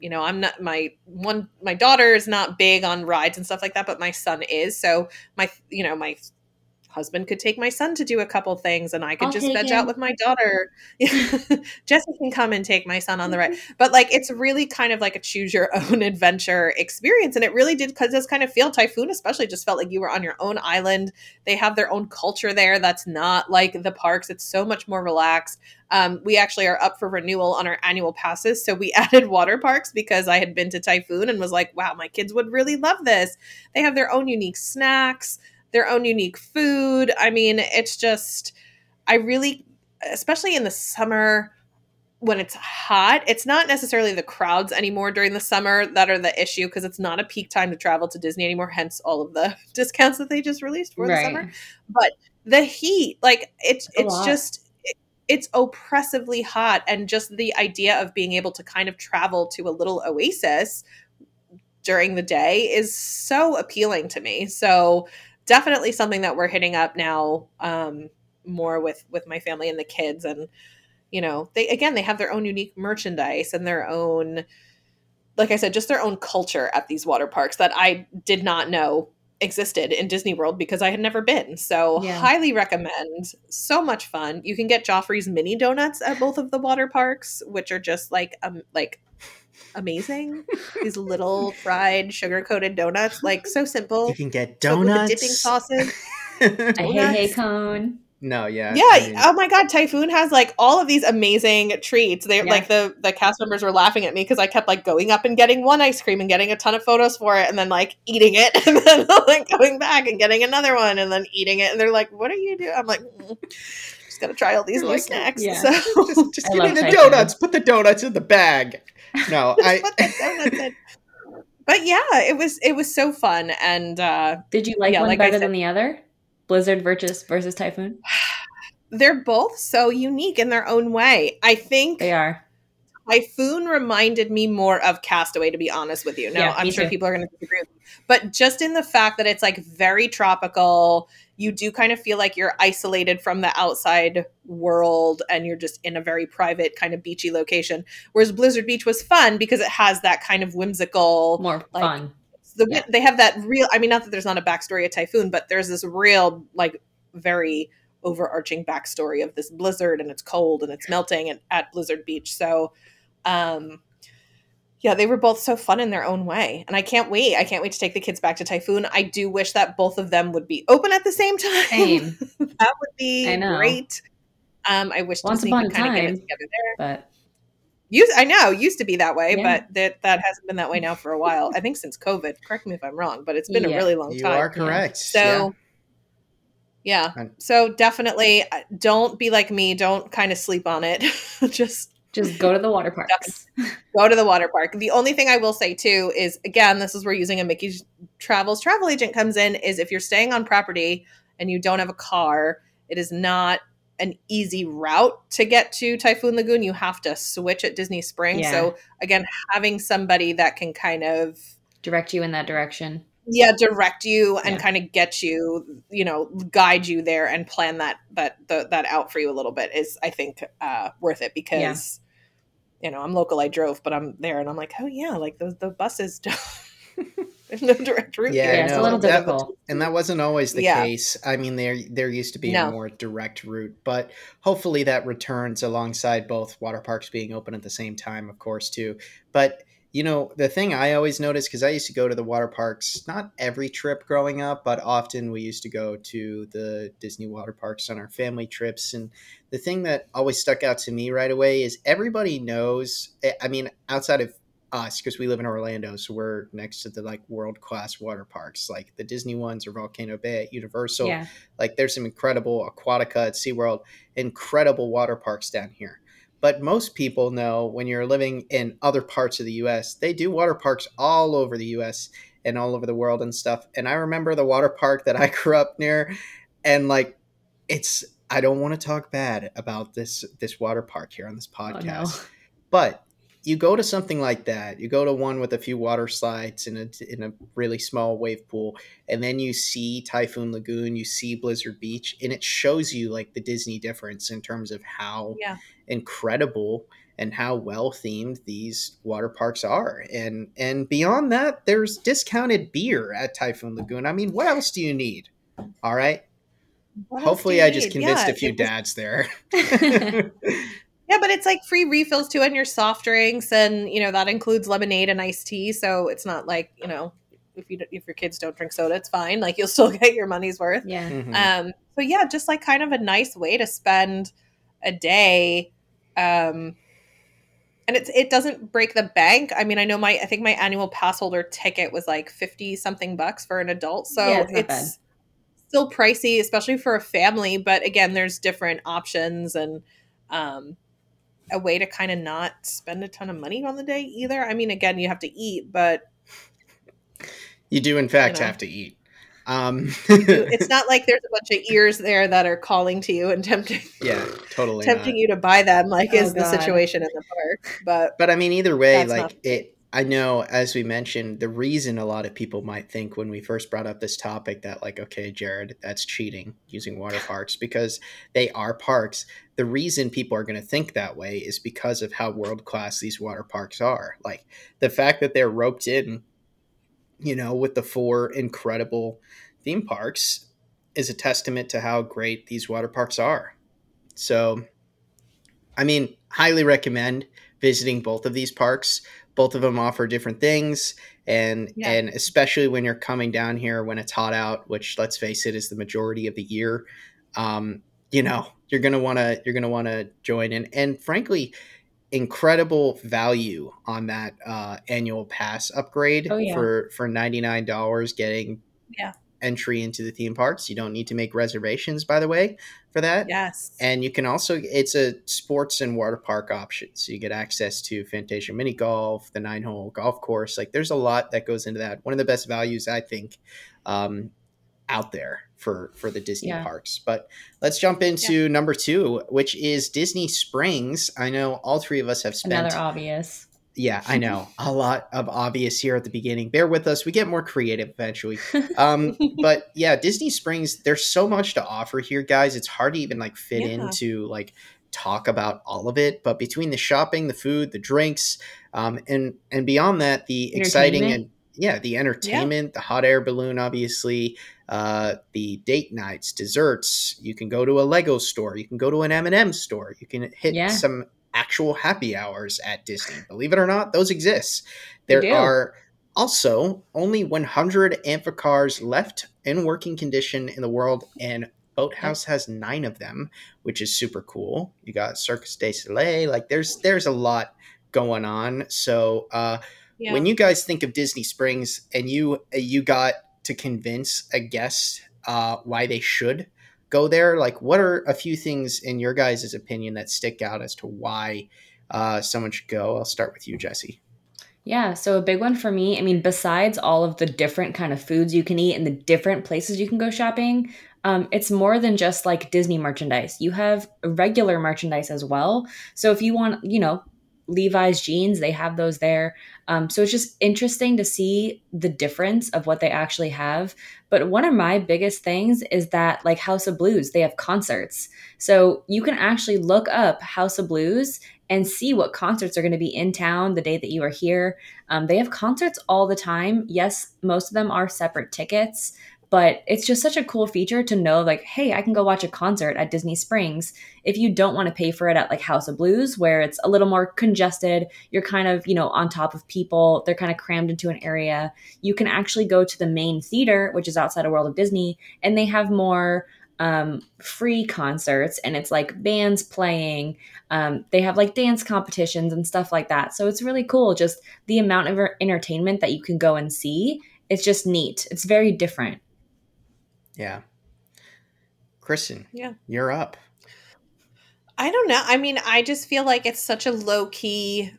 You know, I'm not my one, my daughter is not big on rides and stuff like that, but my son is. So my, you know, my husband could take my son to do a couple things and I could I'll just veg him out with my daughter. Jessie can come and take my son on the ride. But like, it's really kind of like a choose your own adventure experience. And it really did cause this kind of feel Typhoon, especially just felt like you were on your own island. They have their own culture there. That's not like the parks. It's so much more relaxed. Um, we actually are up for renewal on our annual passes. So we added water parks because I had been to Typhoon and was like, wow, my kids would really love this. They have their own unique snacks, their own unique food. I mean, it's just, I really, especially in the summer when it's hot, it's not necessarily the crowds anymore during the summer that are the issue because it's not a peak time to travel to Disney anymore, hence all of the discounts that they just released for right. the summer. But the heat, like it's, it's, it's just, it, it's oppressively hot. And just the idea of being able to kind of travel to a little oasis during the day is so appealing to me. So definitely something that we're hitting up now, um, more with, with my family and the kids. And, you know, they, again, they have their own unique merchandise and their own, like I said, just their own culture at these water parks that I did not know existed in Disney World because I had never been. So yeah. Highly recommend. So much fun. You can get Joffrey's mini donuts at both of the water parks, which are just like, um, like amazing. These little fried sugar-coated donuts, like so simple. You can get donuts. Dipping sauces. A hey-hey cone. No, yeah. Yeah. I mean, oh my God. Typhoon has like all of these amazing treats. They yeah. like the, the cast members were laughing at me because I kept like going up and getting one ice cream and getting a ton of photos for it and then like eating it and then like going back and getting another one and then eating it. And they're like, what are you doing? I'm like, mm, just got to try all these new like, snacks. Yeah. So just, just give me the Typhoon. Donuts. Put the donuts in the bag. No, I. Put the donuts in. But yeah, it was, it was so fun. And uh, did you like yeah, one like better said, than the other? Blizzard versus versus Typhoon? They're both so unique in their own way. I think they are. Typhoon reminded me more of Castaway, to be honest with you. Now, yeah, I'm sure too. People are going to disagree with me. But just in the fact that it's like very tropical, you do kind of feel like you're isolated from the outside world and you're just in a very private kind of beachy location. Whereas Blizzard Beach was fun because it has that kind of whimsical. More like, fun. The, yeah. They have that real, I mean, not that there's not a backstory of Typhoon, but there's this real, like, very overarching backstory of this blizzard and it's cold and it's melting and, at Blizzard Beach. So, um, yeah, they were both so fun in their own way. And I can't wait. I can't wait to take the kids back to Typhoon. I do wish that both of them would be open at the same time. Same. That would be great. Um, I wish Disney could kind of get it together there. But. Used, I know, used to be that way, yeah. but that that hasn't been that way now for a while. I think since COVID. Correct me if I'm wrong, but it's been yeah. a really long you time. You are correct. So, yeah. yeah. So definitely don't be like me. Don't kind of sleep on it. Just just go to the water park. Go to the water park. The only thing I will say, too, is, again, this is where using a Mickey Travels travel agent comes in, is if you're staying on property and you don't have a car, it is not – an easy route to get to Typhoon Lagoon. You have to switch at Disney Springs. Yeah. So again, having somebody that can kind of direct you in that direction. Yeah. Direct you and yeah. kind of get you, you know, guide you there and plan that, that, the, that out for you a little bit is, I think, uh, worth it because, yeah. you know, I'm local, I drove, but I'm there and I'm like, oh yeah, like those, the buses don't. There's no direct route. Yeah, it's a little that, difficult. And that wasn't always the yeah. case. I mean, there there used to be no. a more direct route, but hopefully that returns alongside both water parks being open at the same time, of course, too. But, you know, the thing I always noticed, because I used to go to the water parks, not every trip growing up, but often we used to go to the Disney water parks on our family trips. And the thing that always stuck out to me right away is everybody knows, I mean, outside of us, because we live in Orlando, so we're next to the like world-class water parks, like the Disney ones or Volcano Bay at Universal. Yeah. Like there's some incredible Aquatica at SeaWorld, incredible water parks down here. But most people know when you're living in other parts of the U S, they do water parks all over the U S and all over the world and stuff. And I remember the water park that I grew up near, and like it's, I don't want to talk bad about this this water park here on this podcast, oh, no. but you go to something like that, you go to one with a few water slides and a, in a really small wave pool, and then you see Typhoon Lagoon, you see Blizzard Beach, and it shows you like the Disney difference in terms of how yeah. incredible and how well-themed these water parks are. And and beyond that, there's discounted beer at Typhoon Lagoon. I mean, what else do you need? All right. What Hopefully I just need? convinced yeah, a few was- dads there. Yeah, but it's like free refills too on your soft drinks, and you know that includes lemonade and iced tea. So it's not like, you know, if you if your kids don't drink soda, it's fine. Like you'll still get your money's worth. Yeah. Mm-hmm. Um. So yeah, just like kind of a nice way to spend a day, um, and it's it doesn't break the bank. I mean, I know my I think my annual pass holder ticket was like fifty something bucks for an adult. So yeah, it's. Not bad. Still pricey, especially for a family. But again, there's different options and. Um, a way to kind of not spend a ton of money on the day either. I mean, again, you have to eat, but you do in fact you know. have to eat. Um, it's not like there's a bunch of ears there that are calling to you and tempting, yeah, totally tempting not. you to buy them. Like oh, is God. the situation in the park, but but I mean, either way, like it. I know, as we mentioned, the reason a lot of people might think when we first brought up this topic that like, okay, Jared, that's cheating using water parks because they are parks. The reason people are going to think that way is because of how world-class these water parks are. Like the fact that they're roped in, you know, with the four incredible theme parks is a testament to how great these water parks are. So, I mean, highly recommend visiting both of these parks. Both of them offer different things, and yeah. and especially when you're coming down here when it's hot out, which let's face it is the majority of the year, um, you know, you're gonna wanna you're gonna wanna join in. And frankly, incredible value on that uh, annual pass upgrade oh, yeah. for for ninety-nine dollars getting yeah. entry into the theme parks. You don't need to make reservations, by the way, for that. Yes. And you can also, it's a sports and water park option. So you get access to Fantasia mini golf, the nine hole golf course. Like there's a lot that goes into that. One of the best values, I think, um, out there for, for the Disney yeah. parks. But let's jump into yeah. number two, which is Disney Springs. I know all three of us have spent. Another obvious. Yeah, I know. A lot of obvious here at the beginning. Bear with us. We get more creative eventually. Um, but yeah, Disney Springs, there's so much to offer here, guys. It's hard to even like fit yeah. into like talk about all of it. But between the shopping, the food, the drinks, um, and and beyond that, the exciting and yeah, the entertainment, yeah. the hot air balloon, obviously, uh, the date nights, desserts. You can go to a Lego store. You can go to an M and M store. You can hit yeah. some actual happy hours at Disney. Believe it or not, those exist. There are also only one hundred amphicars left in working condition in the world, and Boathouse yep. has nine of them, which is super cool. You got Cirque du Soleil. Like there's there's a lot going on. So uh, yeah. when you guys think of Disney Springs and you you got to convince a guest uh, why they should go there, like what are a few things in your guys' opinion that stick out as to why uh, someone should go? I'll start with you, Jessie. Yeah, so a big one for me, I mean, besides all of the different kind of foods you can eat and the different places you can go shopping, um, it's more than just like Disney merchandise. You have regular merchandise as well. So if you want, you know, Levi's jeans, they have those there. Um, so it's just interesting to see the difference of what they actually have. But one of my biggest things is that like House of Blues, they have concerts. So you can actually look up House of Blues and see what concerts are going to be in town the day that you are here. Um, they have concerts all the time. Yes, most of them are separate tickets, but it's just such a cool feature to know like, hey, I can go watch a concert at Disney Springs if you don't want to pay for it at like House of Blues, where it's a little more congested. You're kind of, you know, on top of people. They're kind of crammed into an area. You can actually go to the main theater, which is outside of World of Disney, and they have more um, free concerts, and it's like bands playing. Um, they have like dance competitions and stuff like that. So it's really cool. Just the amount of entertainment that you can go and see. It's just neat. It's very different. Yeah. Kristen, yeah. you're up. I don't know. I mean, I just feel like it's such a low-key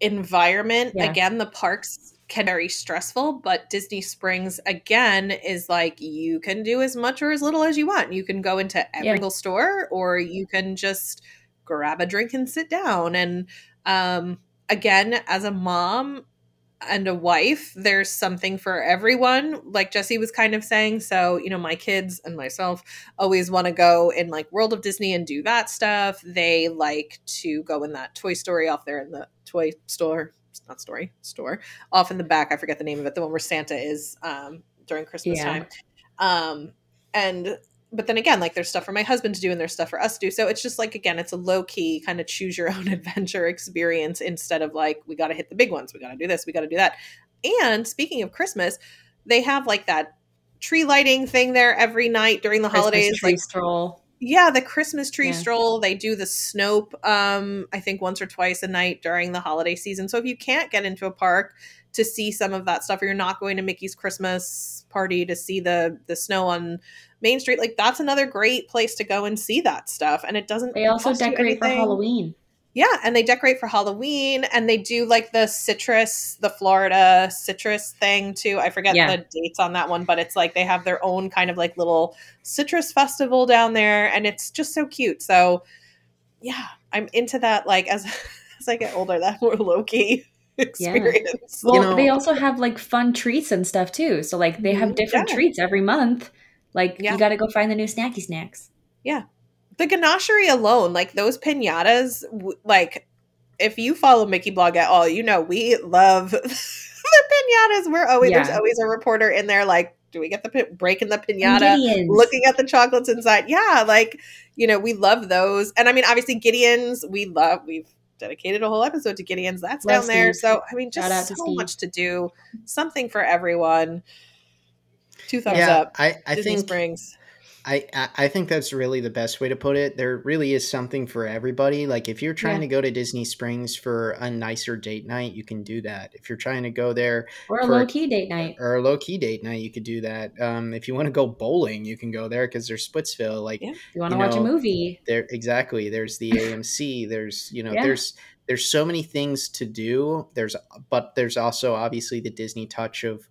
environment. Yeah. Again, the parks can be very stressful, but Disney Springs, again, is like you can do as much or as little as you want. You can go into every yeah. single store, or you can just grab a drink and sit down. And um, again, as a mom and a wife, there's something for everyone, like Jessie was kind of saying. So, you know, my kids and myself always want to go in like World of Disney and do that stuff. They like to go in that Toy Story off there in the toy store, not story, store, off in the back. I forget the name of it, the one where Santa is um, during Christmas yeah. time. Um, and but then again, like there's stuff for my husband to do and there's stuff for us to do. So it's just like, again, it's a low key kind of choose your own adventure experience instead of like, we got to hit the big ones. We got to do this. We got to do that. And speaking of Christmas, they have like that tree lighting thing there every night during the Christmas holidays. Tree like, stroll. Yeah. The Christmas tree yeah. stroll. They do the Snope, um, I think once or twice a night during the holiday season. So if you can't get into a park to see some of that stuff, or you're not going to Mickey's Christmas party to see the, the snow on Main Street, like that's another great place to go and see that stuff. And it doesn't, they also decorate for Halloween. Yeah, and they decorate for Halloween, and they do like the citrus, the Florida citrus thing too. I forget yeah. the dates on that one, but it's like they have their own kind of like little citrus festival down there, and it's just so cute. So yeah, I'm into that. Like as as I get older, that more low key experience. Yeah. Well, you know? They also have like fun treats and stuff too. So like they have different yeah. treats every month. Like yeah. you got to go find the new snacky snacks. Yeah. The ganachery alone, like those pinatas, w- like if you follow Mickey Blog at all, you know we love the pinatas. We're always yeah. there's always a reporter in there, like, do we get the pin- breaking the pinata, Gideon's. Looking at the chocolates inside? Yeah, like you know we love those, and I mean obviously Gideon's. We love. We've dedicated a whole episode to Gideon's. That's love down Steve. There. So I mean, just so to much to do, something for everyone. Two thumbs yeah, up. I, I Disney think- Springs. I, I think that's really the best way to put it. There really is something for everybody. Like if you're trying yeah. to go to Disney Springs for a nicer date night, you can do that. If you're trying to go there or a for, low-key date night or a low-key date night, you could do that. Um, if you want to go bowling, you can go there because there's Splitsville. Like yeah. you want to watch a movie there. Exactly. There's the A M C. There's, you know, yeah. there's, there's so many things to do. There's, but there's also obviously the Disney touch of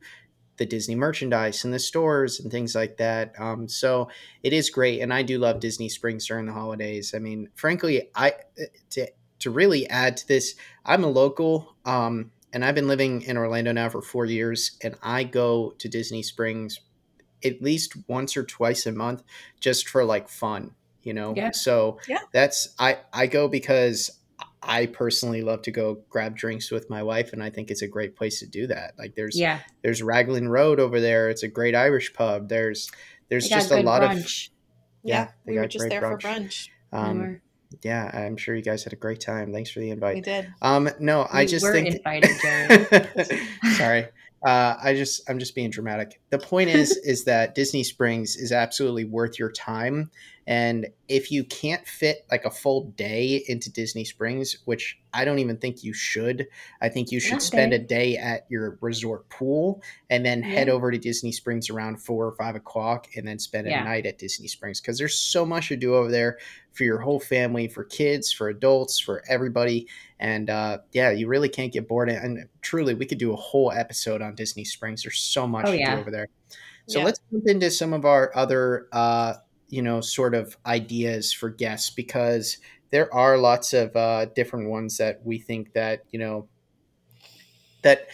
the Disney merchandise and the stores and things like that. Um, so it is great. And I do love Disney Springs during the holidays. I mean, frankly, I, to, to really add to this, I'm a local, um, and I've been living in Orlando now for four years and I go to Disney Springs at least once or twice a month just for like fun, you know? Yeah. So yeah. that's, I, I go because I personally love to go grab drinks with my wife, and I think it's a great place to do that. Like there's yeah. there's Raglan Road over there. It's a great Irish pub. There's there's just a lot brunch. Of yeah. yeah we were just there brunch. For brunch. Um, we yeah, I'm sure you guys had a great time. Thanks for the invite. We did. Um, no, we I just were think invited, Jared. Sorry. Uh, I just I'm just being dramatic. The point is is that Disney Springs is absolutely worth your time, and if you can't fit like a full day into Disney Springs, which I don't even think you should, I think you should okay. spend a day at your resort pool and then yeah. head over to Disney Springs around four or five o'clock, and then spend a yeah. night at Disney Springs because there's so much to do over there for your whole family, for kids, for adults, for everybody. And uh, yeah, you really can't get bored. And truly, we could do a whole episode on Disney Springs. There's so much oh, to yeah. do over there. So yeah. let's jump into some of our other, uh, you know, sort of ideas for guests, because there are lots of uh, different ones that we think that, you know, that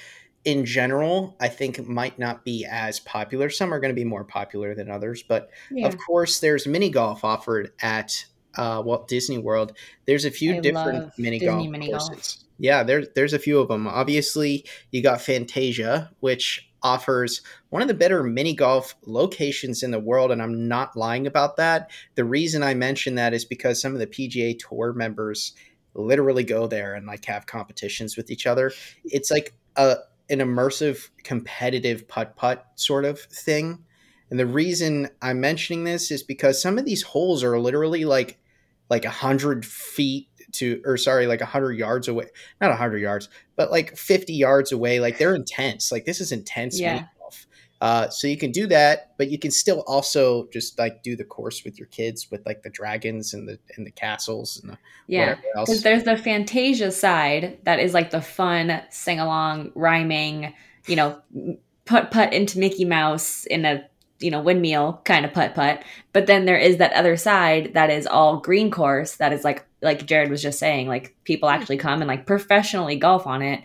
in general, I think might not be as popular. Some are going to be more popular than others. But yeah. of course, there's mini golf offered at Uh, Walt Disney World. There's a few I different mini golf courses. Yeah, there's there's a few of them. Obviously, you got Fantasia, which offers one of the better mini golf locations in the world, and I'm not lying about that. The reason I mention that is because some of the P G A Tour members literally go there and like have competitions with each other. It's like a an immersive, competitive putt-putt sort of thing. And the reason I'm mentioning this is because some of these holes are literally like like one hundred feet to, or sorry, like one hundred yards away. Not one hundred yards, but like fifty yards away. Like they're intense. Like this is intense. Yeah. Uh, so you can do that, but you can still also just like do the course with your kids with like the dragons and the and the castles and the yeah. whatever else. Because there's the Fantasia side that is like the fun sing-along, rhyming, you know, putt-putt into Mickey Mouse in a, you know, windmill kind of putt putt. But then there is that other side that is all green course. That is like, like Jared was just saying, like people actually come and like professionally golf on it.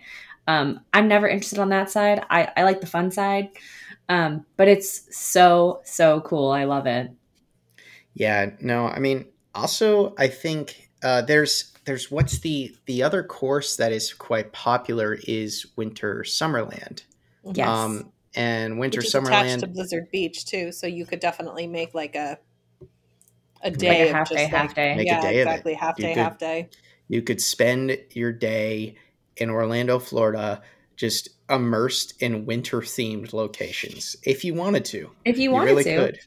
Um, I'm never interested on that side. I, I like the fun side. Um, but it's so, so cool. I love it. Yeah, no, I mean, also I think, uh, there's, there's what's the, the other course that is quite popular is Winter Summerland. Yes. Um, And Winter Which is Summerland attached to Blizzard Beach too, so you could definitely make like a a day, like a half day, like, half day. Make yeah, a day exactly, of it. half you day, could, half day. You could spend your day in Orlando, Florida, just immersed in winter-themed locations if you wanted to. If you, you wanted really to, could.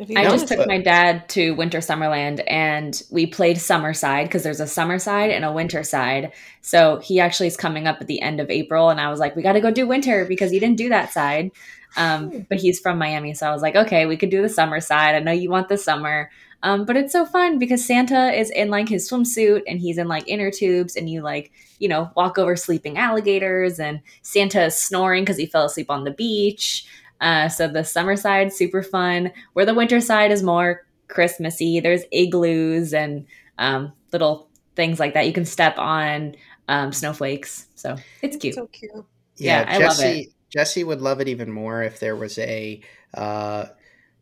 If you I wanted just took to. my dad to Winter Summerland, and we played summer side because there's a summer side and a winter side. So he actually is coming up at the end of April, and I was like, we got to go do winter because he didn't do that side. Um, but he's from Miami, so I was like, okay, we could do the summer side. I know you want the summer. Um, but it's so fun because Santa is in like his swimsuit and he's in like inner tubes and you like, you know, walk over sleeping alligators and Santa is snoring because he fell asleep on the beach. Uh, so the summer side's super fun, where the winter side is more Christmassy. There's igloos and um, little things like that. You can step on um, snowflakes. So it's cute. So cute. Yeah, yeah, Jessie, I love it. Jessie would love it even more if there was a uh,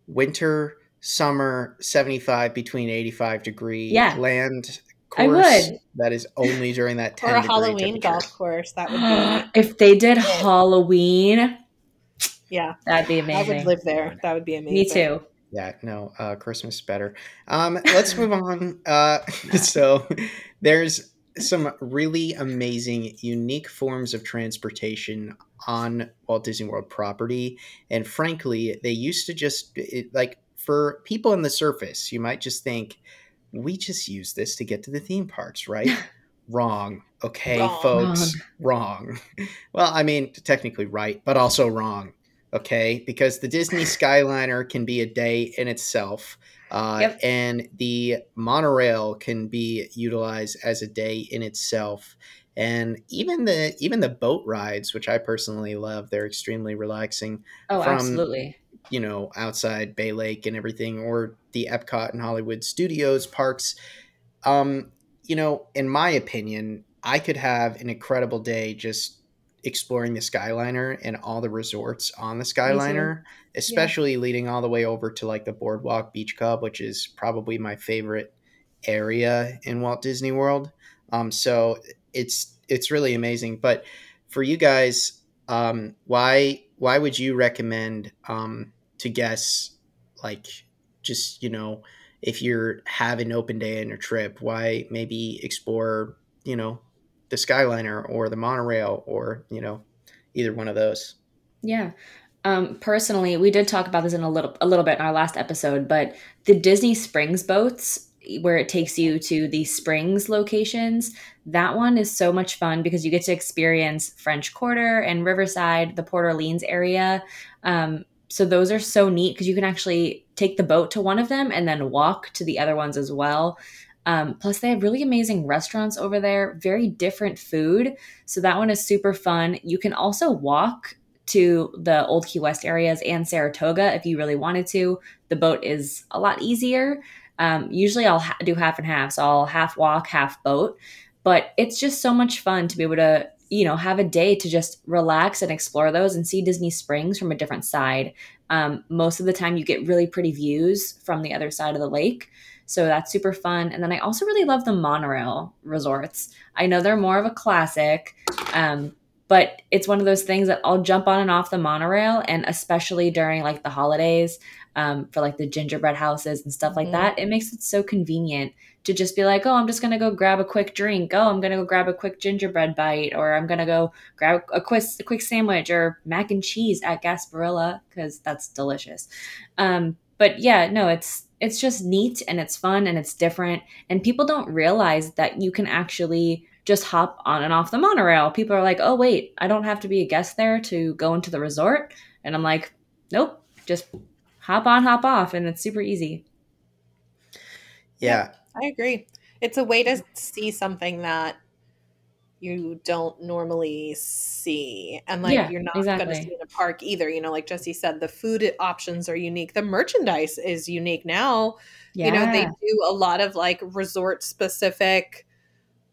winter summer seventy-five between eighty-five degree yeah. land course that is only during that ten or a degree Halloween golf course. That would be if they did Halloween. Yeah, that'd be amazing. I would live there. That would be amazing. Me too. Yeah, no, uh, Christmas better. Um, let's move on. Uh, so there's some really amazing, unique forms of transportation on Walt Disney World property. And frankly, they used to just it, like for people on the surface, you might just think we just use this to get to the theme parks, right? Wrong. Okay, wrong. folks, wrong. Well, I mean, technically right, but also wrong. Okay, because the Disney Skyliner can be a day in itself, uh, yep. and the monorail can be utilized as a day in itself, and even the even the boat rides, which I personally love, they're extremely relaxing. Oh, from, absolutely! You know, outside Bay Lake and everything, or the Epcot and Hollywood Studios parks. Um, you know, in my opinion, I could have an incredible day just exploring the Skyliner and all the resorts on the Skyliner, especially yeah. leading all the way over to like the Boardwalk Beach Club, which is probably my favorite area in Walt Disney World. Um, so it's, it's really amazing. But for you guys, um, why, why would you recommend um, to guests, like just, you know, if you're having an open day on your trip, why maybe explore, you know, the Skyliner or the monorail or, you know, either one of those. Yeah. Um, personally, we did talk about this in a little, a little bit in our last episode, but the Disney Springs boats where it takes you to the Springs locations, that one is so much fun because you get to experience French Quarter and Riverside, the Port Orleans area. Um, so those are so neat because you can actually take the boat to one of them and then walk to the other ones as well. Um, plus, they have really amazing restaurants over there, very different food. So that one is super fun. You can also walk to the Old Key West areas and Saratoga if you really wanted to. The boat is a lot easier. Um, usually I'll ha- do half and half. So I'll half walk, half boat. But it's just so much fun to be able to, you know, have a day to just relax and explore those and see Disney Springs from a different side. Um, most of the time you get really pretty views from the other side of the lake. So that's super fun. And then I also really love the monorail resorts. I know they're more of a classic, um, but it's one of those things that I'll jump on and off the monorail. And especially during like the holidays um, for like the gingerbread houses and stuff like mm-hmm. that, it makes it so convenient to just be like, oh, I'm just going to go grab a quick drink. Oh, I'm going to go grab a quick gingerbread bite, or I'm going to go grab a quick, a quick sandwich or mac and cheese at Gasparilla because that's delicious. Um, but yeah, no, it's, It's just neat and it's fun and it's different. And people don't realize that you can actually just hop on and off the monorail. People are like, oh, wait, I don't have to be a guest there to go into the resort. And I'm like, nope, just hop on, hop off. And it's super easy. Yeah, I agree. It's a way to see something that you don't normally see. And like, yeah, you're not exactly. going to see in a park either. You know, like Jessie said, the food options are unique. The merchandise is unique now. Yeah. You know, they do a lot of like resort specific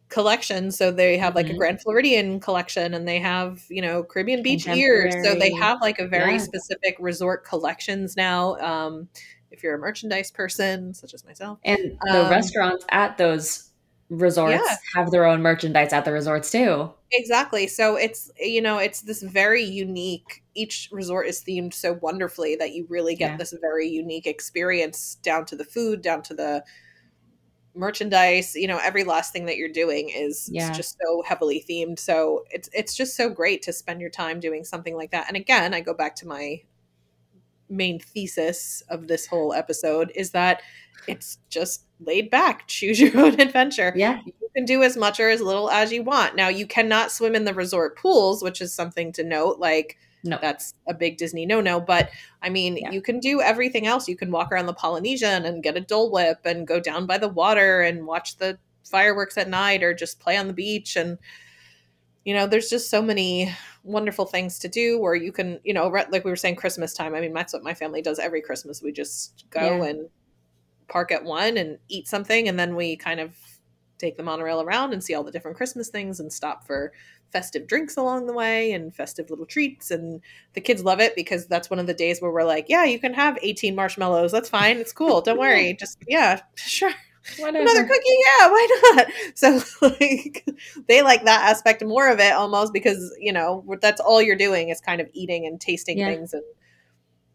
collections. So they have like mm-hmm. a Grand Floridian collection and they have, you know, Caribbean beach ears. So they have like a very yeah. specific resort collections now. Um, if you're a merchandise person, such as myself. And the um, restaurants at those resorts yeah. have their own merchandise at the resorts too. Exactly. So it's, you know, it's this very unique, each resort is themed so wonderfully that you really get yeah. this very unique experience down to the food, down to the merchandise, you know, every last thing that you're doing is, yeah. is just so heavily themed. So it's, it's just so great to spend your time doing something like that. And again, I go back to my main thesis of this whole episode is that it's just laid back. Choose your own adventure. Yeah. You can do as much or as little as you want. Now, you cannot swim in the resort pools, which is something to note. Like, No. That's a big Disney no-no. But I mean, yeah. you can do everything else. You can walk around the Polynesian and get a Dole Whip and go down by the water and watch the fireworks at night or just play on the beach. And, you know, there's just so many wonderful things to do where you can, you know, like we were saying, Christmas time. I mean, that's what my family does every Christmas. We just go yeah. and park at one and eat something. And then we kind of take the monorail around and see all the different Christmas things and stop for festive drinks along the way and festive little treats. And the kids love it because that's one of the days where we're like, yeah, you can have eighteen marshmallows. That's fine. It's cool. Don't worry. Just, yeah, sure. Whatever. Another cookie, yeah, why not? So like they like that aspect more of it almost because, you know, that's all you're doing is kind of eating and tasting yeah. things and,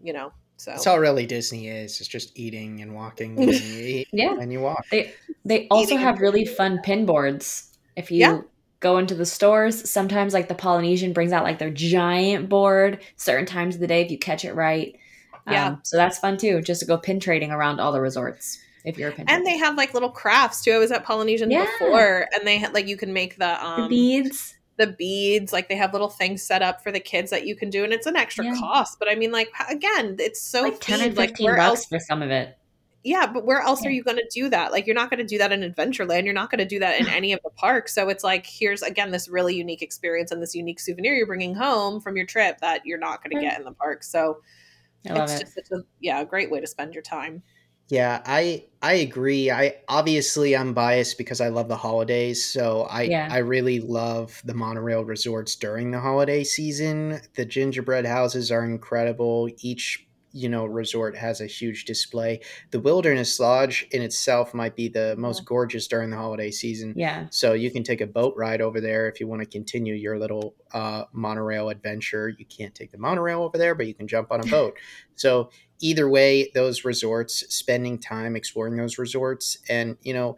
you know, so. That's all really Disney is, is just eating and walking and you eat yeah. and you walk. They, they also eating have really fun pin boards. If you yeah. go into the stores, sometimes like the Polynesian brings out like their giant board certain times of the day if you catch it right. Yeah. Um, so that's fun too, just to go pin trading around all the resorts. If you're a pinball. And they have like little crafts too. I was at Polynesian yeah. before, and they had like you can make the, um, the beads. The beads, like they have little things set up for the kids that you can do, and it's an extra yeah. cost. But I mean, like again, it's so like ten and fifteen like, bucks else- for some of it. Yeah, but where else yeah. are you going to do that? Like, you're not going to do that in Adventureland. You're not going to do that in any of the parks. So it's like, here's, again, this really unique experience and this unique souvenir you're bringing home from your trip that you're not going right. to get in the park. So I love it's it. just a, yeah, a great way to spend your time. Yeah, I I agree. I obviously I'm biased because I love the holidays. So I, yeah. I really love the monorail resorts during the holiday season. The gingerbread houses are incredible. Each, you know, resort has a huge display. The Wilderness Lodge in itself might be the most gorgeous during the holiday season. Yeah. So you can take a boat ride over there if you want to continue your little uh, monorail adventure. You can't take the monorail over there, but you can jump on a boat. So either way, those resorts, spending time exploring those resorts, and, you know,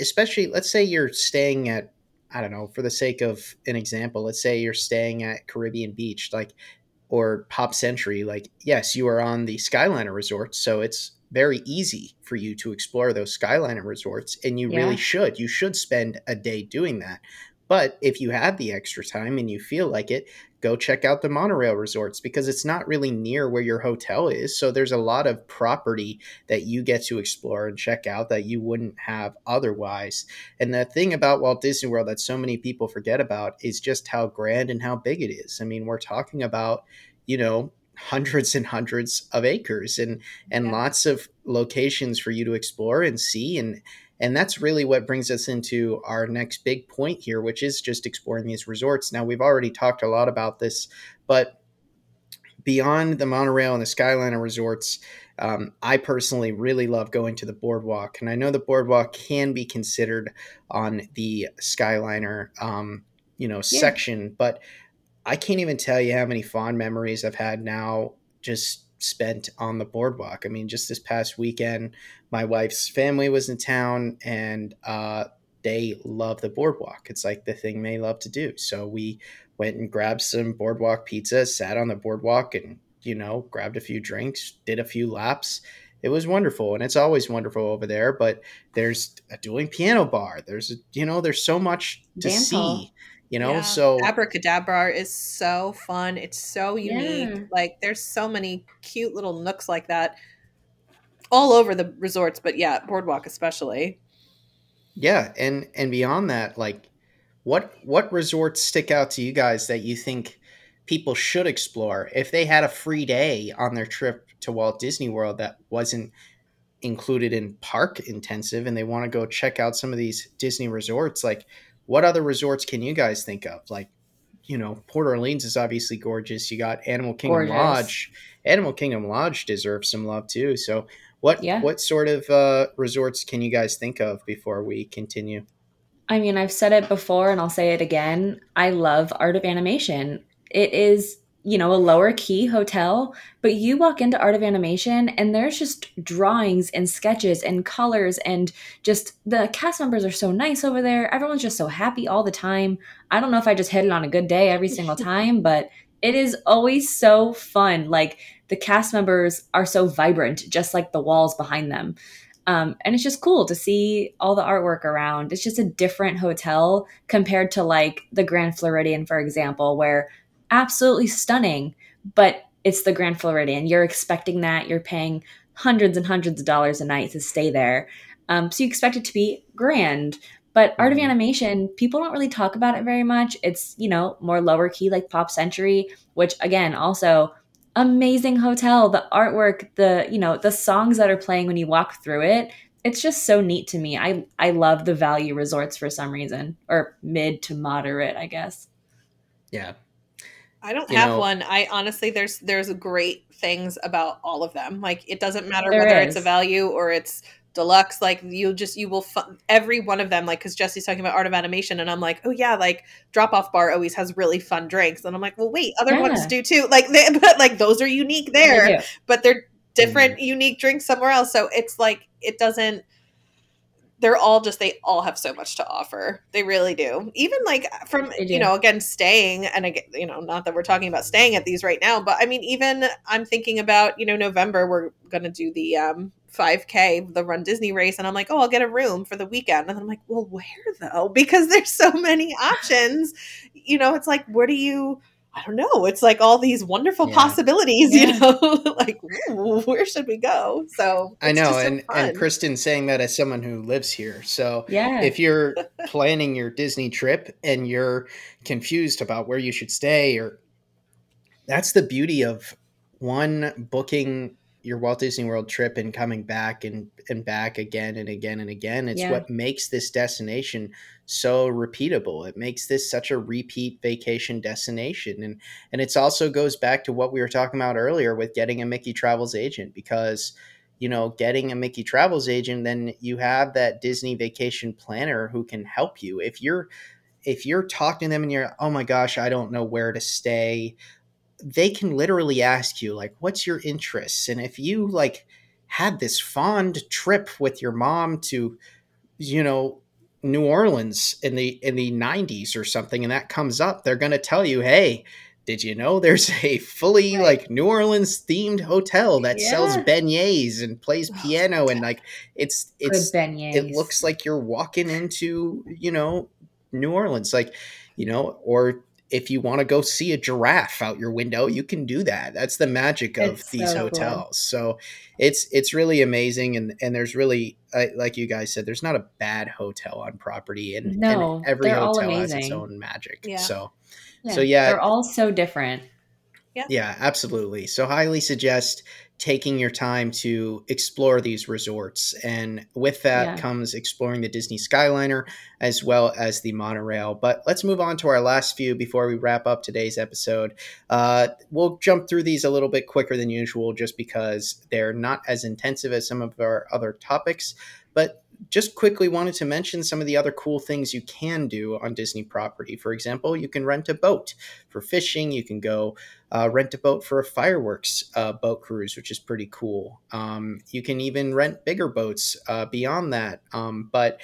especially let's say you're staying at, I don't know, for the sake of an example, let's say you're staying at Caribbean Beach, like, or Pop Century, like, yes, you are on the Skyliner Resort, so it's very easy for you to explore those Skyliner resorts, and you yeah. really should. You should spend a day doing that. But if you have the extra time and you feel like it, go check out the monorail resorts because it's not really near where your hotel is. So there's a lot of property that you get to explore and check out that you wouldn't have otherwise. And the thing about Walt Disney World that so many people forget about is just how grand and how big it is. I mean, we're talking about, you know, hundreds and hundreds of acres and, and yeah. lots of locations for you to explore and see. And And that's really what brings us into our next big point here, which is just exploring these resorts. Now, we've already talked a lot about this, but beyond the monorail and the Skyliner resorts, um, I personally really love going to the Boardwalk. And I know the Boardwalk can be considered on the Skyliner, um, you know, yeah. section, but I can't even tell you how many fond memories I've had now just spent on the Boardwalk. I mean, just this past weekend, my wife's family was in town and uh, they love the Boardwalk. It's like the thing they love to do. So we went and grabbed some Boardwalk pizza, sat on the Boardwalk and, you know, grabbed a few drinks, did a few laps. It was wonderful. And it's always wonderful over there, but there's a dueling piano bar. There's, a, you know, there's so much to Damn. see. You know, yeah. so Abracadabra is so fun. It's so unique. Yeah. Like there's so many cute little nooks like that all over the resorts, but yeah, Boardwalk especially. Yeah. And, and beyond that, like what, what resorts stick out to you guys that you think people should explore if they had a free day on their trip to Walt Disney World that wasn't included in park intensive and they want to go check out some of these Disney resorts? Like, what other resorts can you guys think of? Like, you know, Port Orleans is obviously gorgeous. You got Animal Kingdom gorgeous. Lodge. Animal Kingdom Lodge deserves some love too. So what yeah. what sort of uh, resorts can you guys think of before we continue? I mean, I've said it before and I'll say it again. I love Art of Animation. It is, you know, a lower key hotel, but you walk into Art of Animation and there's just drawings and sketches and colors and just the cast members are so nice over there. Everyone's just so happy all the time. I don't know if I just hit it on a good day every single time, but it is always so fun. Like the cast members are so vibrant, just like the walls behind them. Um, and it's just cool to see all the artwork around. It's just a different hotel compared to like the Grand Floridian, for example, where absolutely stunning, but it's the Grand Floridian. You're expecting that. You're paying hundreds and hundreds of dollars a night to stay there. Um, so you expect it to be grand. But Art of Animation, people don't really talk about it very much. It's, you know, more lower key like Pop Century, which, again, also amazing hotel. The artwork, the, you know, the songs that are playing when you walk through it. It's just so neat to me. I, I love the value resorts for some reason, or mid to moderate, I guess. Yeah. I don't you have know, one. I honestly, there's there's great things about all of them. Like, it doesn't matter whether is. it's a value or it's deluxe. Like, you'll just, you will, fu- every one of them, like, because Jessie's talking about Art of Animation, and I'm like, oh yeah, like, Drop-Off Bar always has really fun drinks. And I'm like, well, wait, other yeah. ones do too. Like, they, but like, those are unique there, they but they're different, mm-hmm. unique drinks somewhere else. So it's like, it doesn't, they're all just, they all have so much to offer. They really do. Even like from, you know, again, staying, and again, you know, not that we're talking about staying at these right now, but I mean, even I'm thinking about, you know, November, we're going to do the um, five K, the Run Disney race. And I'm like, oh, I'll get a room for the weekend. And I'm like, well, where though? Because there's so many options, you know, it's like, where do you, I don't know. It's like all these wonderful yeah. possibilities, yeah. you know, like, ooh, where should we go? So I know. And, so and Kristen saying that as someone who lives here. So yeah. if you're planning your Disney trip and you're confused about where you should stay, or that's the beauty of one, booking your Walt Disney World trip and coming back and, and back again and again and again. It's yeah. what makes this destination so repeatable. It makes this such a repeat vacation destination. And, and it's also goes back to what we were talking about earlier with getting a Mickey Travels agent, because, you know, getting a Mickey Travels agent, then you have that Disney vacation planner who can help you. If you're, if you're talking to them and you're, oh my gosh, I don't know where to stay, they can literally ask you, like, what's your interests? And if you like had this fond trip with your mom to, you know, New Orleans in the, in the nineties or something, and that comes up, they're going to tell you, hey, did you know there's a fully right. like New Orleans themed hotel that yeah. sells beignets and plays oh, piano. And like, it's, it's, it looks like you're walking into, you know, New Orleans, like, you know, or, if you want to go see a giraffe out your window, you can do that. That's the magic of it's these so hotels. Cool. So it's, it's really amazing. And, and there's really, uh, like you guys said, there's not a bad hotel on property, and, no, and every hotel has its own magic. Yeah. So, yeah. so yeah, they're all so different. Yeah. Yeah, absolutely. So highly suggest taking your time to explore these resorts. And with that yeah. comes exploring the Disney Skyliner as well as the monorail. But let's move on to our last few before we wrap up today's episode. Uh, we'll jump through these a little bit quicker than usual just because they're not as intensive as some of our other topics. But just quickly wanted to mention some of the other cool things you can do on Disney property. For example, you can rent a boat for fishing. You can go uh, rent a boat for a fireworks uh, boat cruise, which is pretty cool. Um, you can even rent bigger boats uh, beyond that. Um, but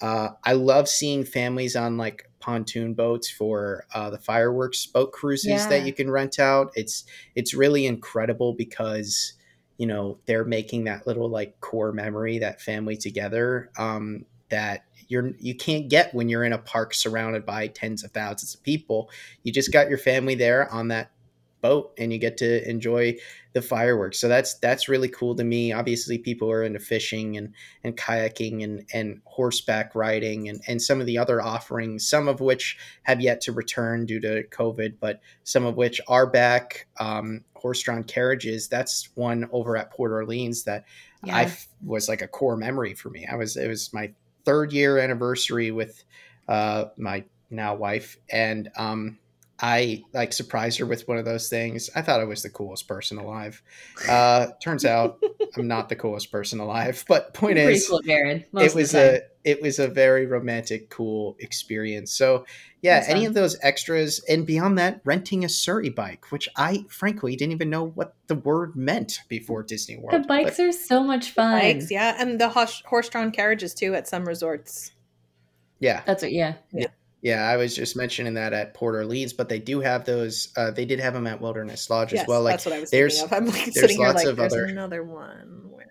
uh, I love seeing families on like pontoon boats for uh, the fireworks boat cruises yeah. that you can rent out. It's, it's really incredible because you know, they're making that little like core memory, that family together, um, that you're, you can't get when you're in a park surrounded by tens of thousands of people. You just got your family there on that boat and you get to enjoy the fireworks. So that's, that's really cool to me. Obviously people are into fishing and, and kayaking and, and horseback riding and, and some of the other offerings, some of which have yet to return due to COVID, but some of which are back. Um, horse-drawn carriages, that's one over at Port Orleans that yeah. I f- was like a core memory for me. I was, it was my third year anniversary with uh, my now wife. And um, I like surprised her with one of those things. I thought I was the coolest person alive. Uh, turns out I'm not the coolest person alive, but point You're is, cool, Jared, it was a, it was a very romantic, cool experience. So yeah, That's any fun. Of those extras. And beyond that, renting a Surrey bike, which I frankly didn't even know what the word meant before Disney World. The bikes but, are so much fun. Bikes, yeah. And the horse, horse-drawn carriages too at some resorts. Yeah. That's what, yeah. Yeah. yeah. Yeah, I was just mentioning that at Port Orleans, but they do have those. Uh, they did have them at Wilderness Lodge yes, as well. Like, that's what I was thinking of. I'm like, there's sitting lots here like, of there's other, another one. Where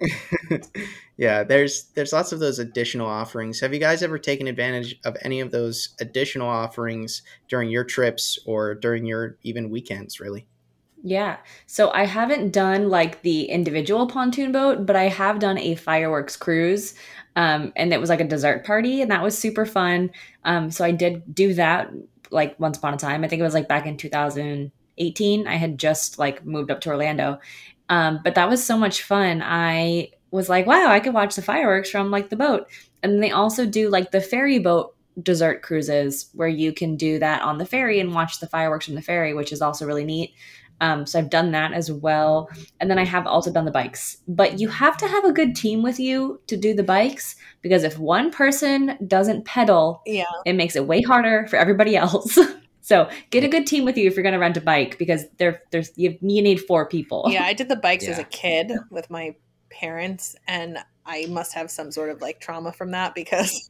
Yeah, there's there's lots of those additional offerings. Have you guys ever taken advantage of any of those additional offerings during your trips or during your even weekends, really? Yeah. So I haven't done like the individual pontoon boat, but I have done a fireworks cruise. Um, and it was like a dessert party, and that was super fun. Um, so I did do that like once upon a time. I think it was like back in two thousand eighteen. I had just like moved up to Orlando. Um, but that was so much fun. I was like, wow, I could watch the fireworks from like the boat. And they also do like the ferry boat dessert cruises where you can do that on the ferry and watch the fireworks from the ferry, which is also really neat. Um, so I've done that as well. And then I have also done the bikes. But you have to have a good team with you to do the bikes, because if one person doesn't pedal, yeah. it makes it way harder for everybody else. So get a good team with you if you're going to rent a bike, because there, there's you, you need four people. Yeah, I did the bikes yeah. as a kid with my parents, and I must have some sort of like trauma from that, because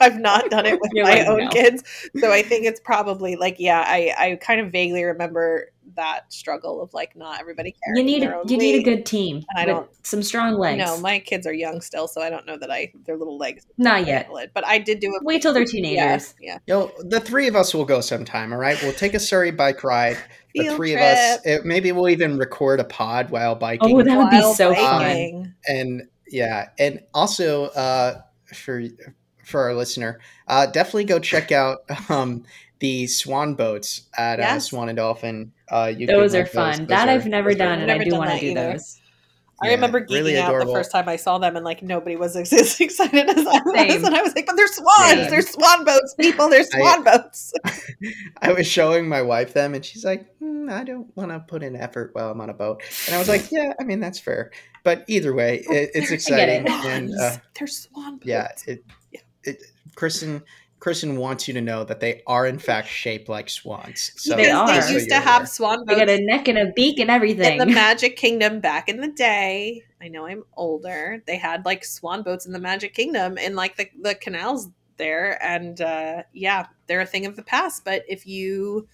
I've not done it with you're my like, own no. kids. So I think it's probably like, yeah, I, I kind of vaguely remember that struggle of like not everybody cares. You need you weight. need a good team. And I don't some strong legs. No, my kids are young still, so I don't know that I their little legs not yet. It, but I did do it. Wait till they're teenagers. Yeah, yeah. Yo, the three of us will go sometime. All right, we'll take a Surrey bike ride. The Field three trip. of us. It, maybe we'll even record a pod while biking. Oh, that would be while so biking. fun. And yeah, and also uh, for for our listener, uh, definitely go check out um, the swan boats at yes. uh, Swan and Dolphin. Uh, you those are fun. Those. Those that are, I've never done, and never I do want to do either. those. I yeah, remember geeking really out the first time I saw them, and like nobody was as excited as I was, Same. and I was like, "But they're swans! Yeah. They're swan boats, people! They're swan I, boats!" I was showing my wife them, and she's like, mm, "I don't want to put in effort while I'm on a boat," and I was like, "Yeah, I mean that's fair." But either way, it, it's exciting. I get it. And, uh, they're swan boats. Yeah, it, it, Kristen. Kristen wants you to know that they are in fact shaped like swans. So they are. They used to have aware. swan boats. They got a neck and a beak and everything. In the Magic Kingdom back in the day, I know I'm older, they had like swan boats in the Magic Kingdom in like the, the canals there. And uh, yeah, they're a thing of the past. But if you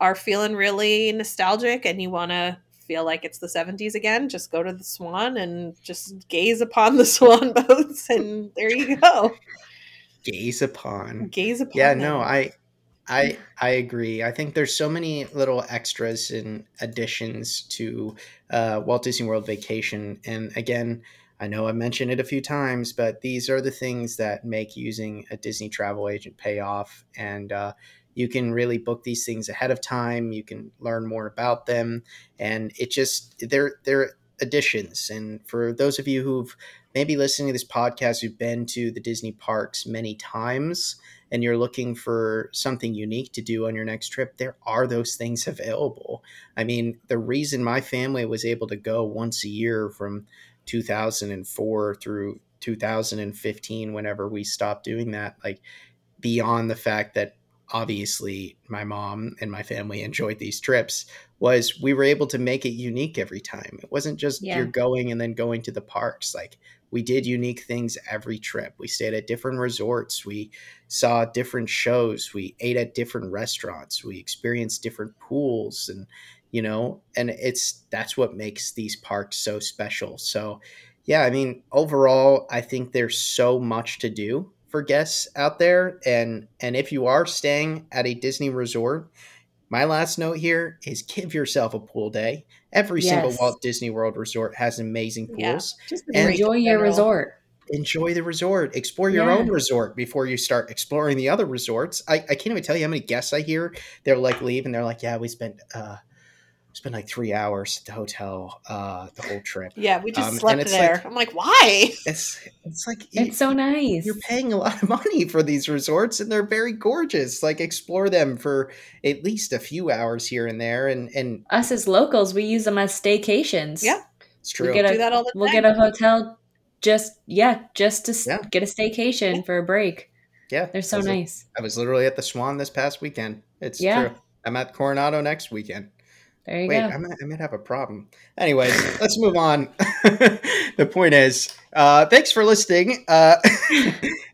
are feeling really nostalgic and you want to feel like it's the seventies again, just go to the Swan and just gaze upon the swan boats. And there you go. Gaze upon. Gaze upon. Yeah, them. no, I, I, I agree. I think there's so many little extras and additions to uh, Walt Disney World Vacation. And again, I know I mentioned it a few times, but these are the things that make using a Disney travel agent pay off. And uh, you can really book these things ahead of time. You can learn more about them, and it just they're they're additions. And for those of you who've maybe listening to this podcast, you've been to the Disney parks many times and you're looking for something unique to do on your next trip, there are those things available. I mean, the reason my family was able to go once a year from two thousand four through two thousand fifteen, whenever we stopped doing that, like beyond the fact that obviously my mom and my family enjoyed these trips, was we were able to make it unique every time. It wasn't just yeah. you're going and then going to the parks. Like, we did unique things every trip. We stayed at different resorts. We saw different shows. We ate at different restaurants. We experienced different pools, and, you know, and it's, that's what makes these parks so special. So yeah, I mean, overall, I think there's so much to do for guests out there. And, and if you are staying at a Disney resort, my last note here is give yourself a pool day. Every yes. single Walt Disney World resort has amazing pools. Yeah. Just enjoy your general. resort. Enjoy the resort. Explore your yeah. own resort before you start exploring the other resorts. I, I can't even tell you how many guests I hear. They're like leave and they're like, yeah, we spent uh, spent like three hours at the hotel uh, the whole trip. Yeah, we just um, slept there. Like, I'm like, why? It's it's like it's you, so nice. You're paying a lot of money for these resorts, and they're very gorgeous. Like, explore them for at least a few hours here and there. And and us as locals, we use them as staycations. Yeah, it's true. We get a, do that all the time. We'll get a hotel, just yeah, just to yeah. get a staycation yeah. for a break. Yeah, they're so I nice. Like, I was literally at the Swan this past weekend. It's yeah. true. I'm at Coronado next weekend. There you Wait, go. I might, I might have a problem. Anyways, let's move on. The point is, uh, thanks for listening. Uh,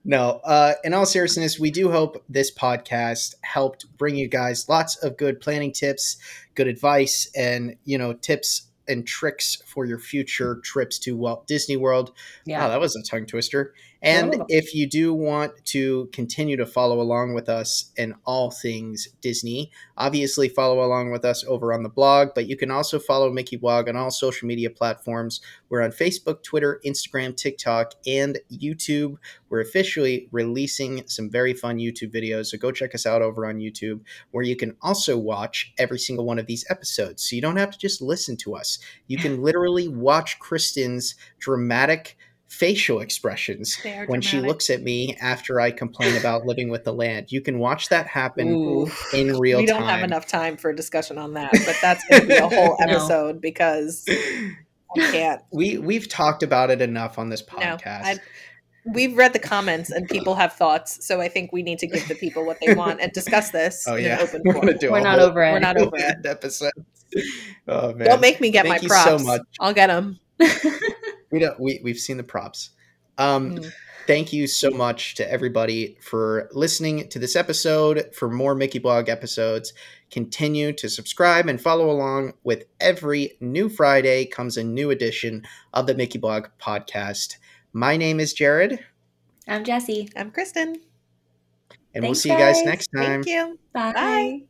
no, uh, in all seriousness, we do hope this podcast helped bring you guys lots of good planning tips, good advice, and, you know, tips and tricks for your future trips to Walt Disney World. Yeah. Wow, that was a tongue twister. And oh. if you do want to continue to follow along with us in all things Disney, obviously follow along with us over on the blog, but you can also follow Mickey Blog on all social media platforms. We're on Facebook, Twitter, Instagram, TikTok, and YouTube. We're officially releasing some very fun YouTube videos, so go check us out over on YouTube, where you can also watch every single one of these episodes. So you don't have to just listen to us. You can literally watch Kristen's dramatic facial expressions when dramatic. She looks at me after I complain about living with the land. You can watch that happen Ooh. in real time. We don't time. have enough time for a discussion on that, but that's going to be a whole episode no. because I can't. We, we've talked about it enough on this podcast. No, I, we've read the comments and people have thoughts, so I think we need to give the people what they want and discuss this oh, yeah. in an open We're forum. We're not over it. We're not over it. Episode. Oh, man. Don't make me get Thank my props. You so much. I'll get them. We don't, we, we've seen the props. Um, mm. Thank you so much to everybody for listening to this episode. For more Mickey Blog episodes, continue to subscribe and follow along with every new Friday comes a new edition of the Mickey Blog podcast. My name is Jared. I'm Jessie. I'm Kristen. And Thanks, we'll see guys. you guys next time. Thank you. Bye. Bye.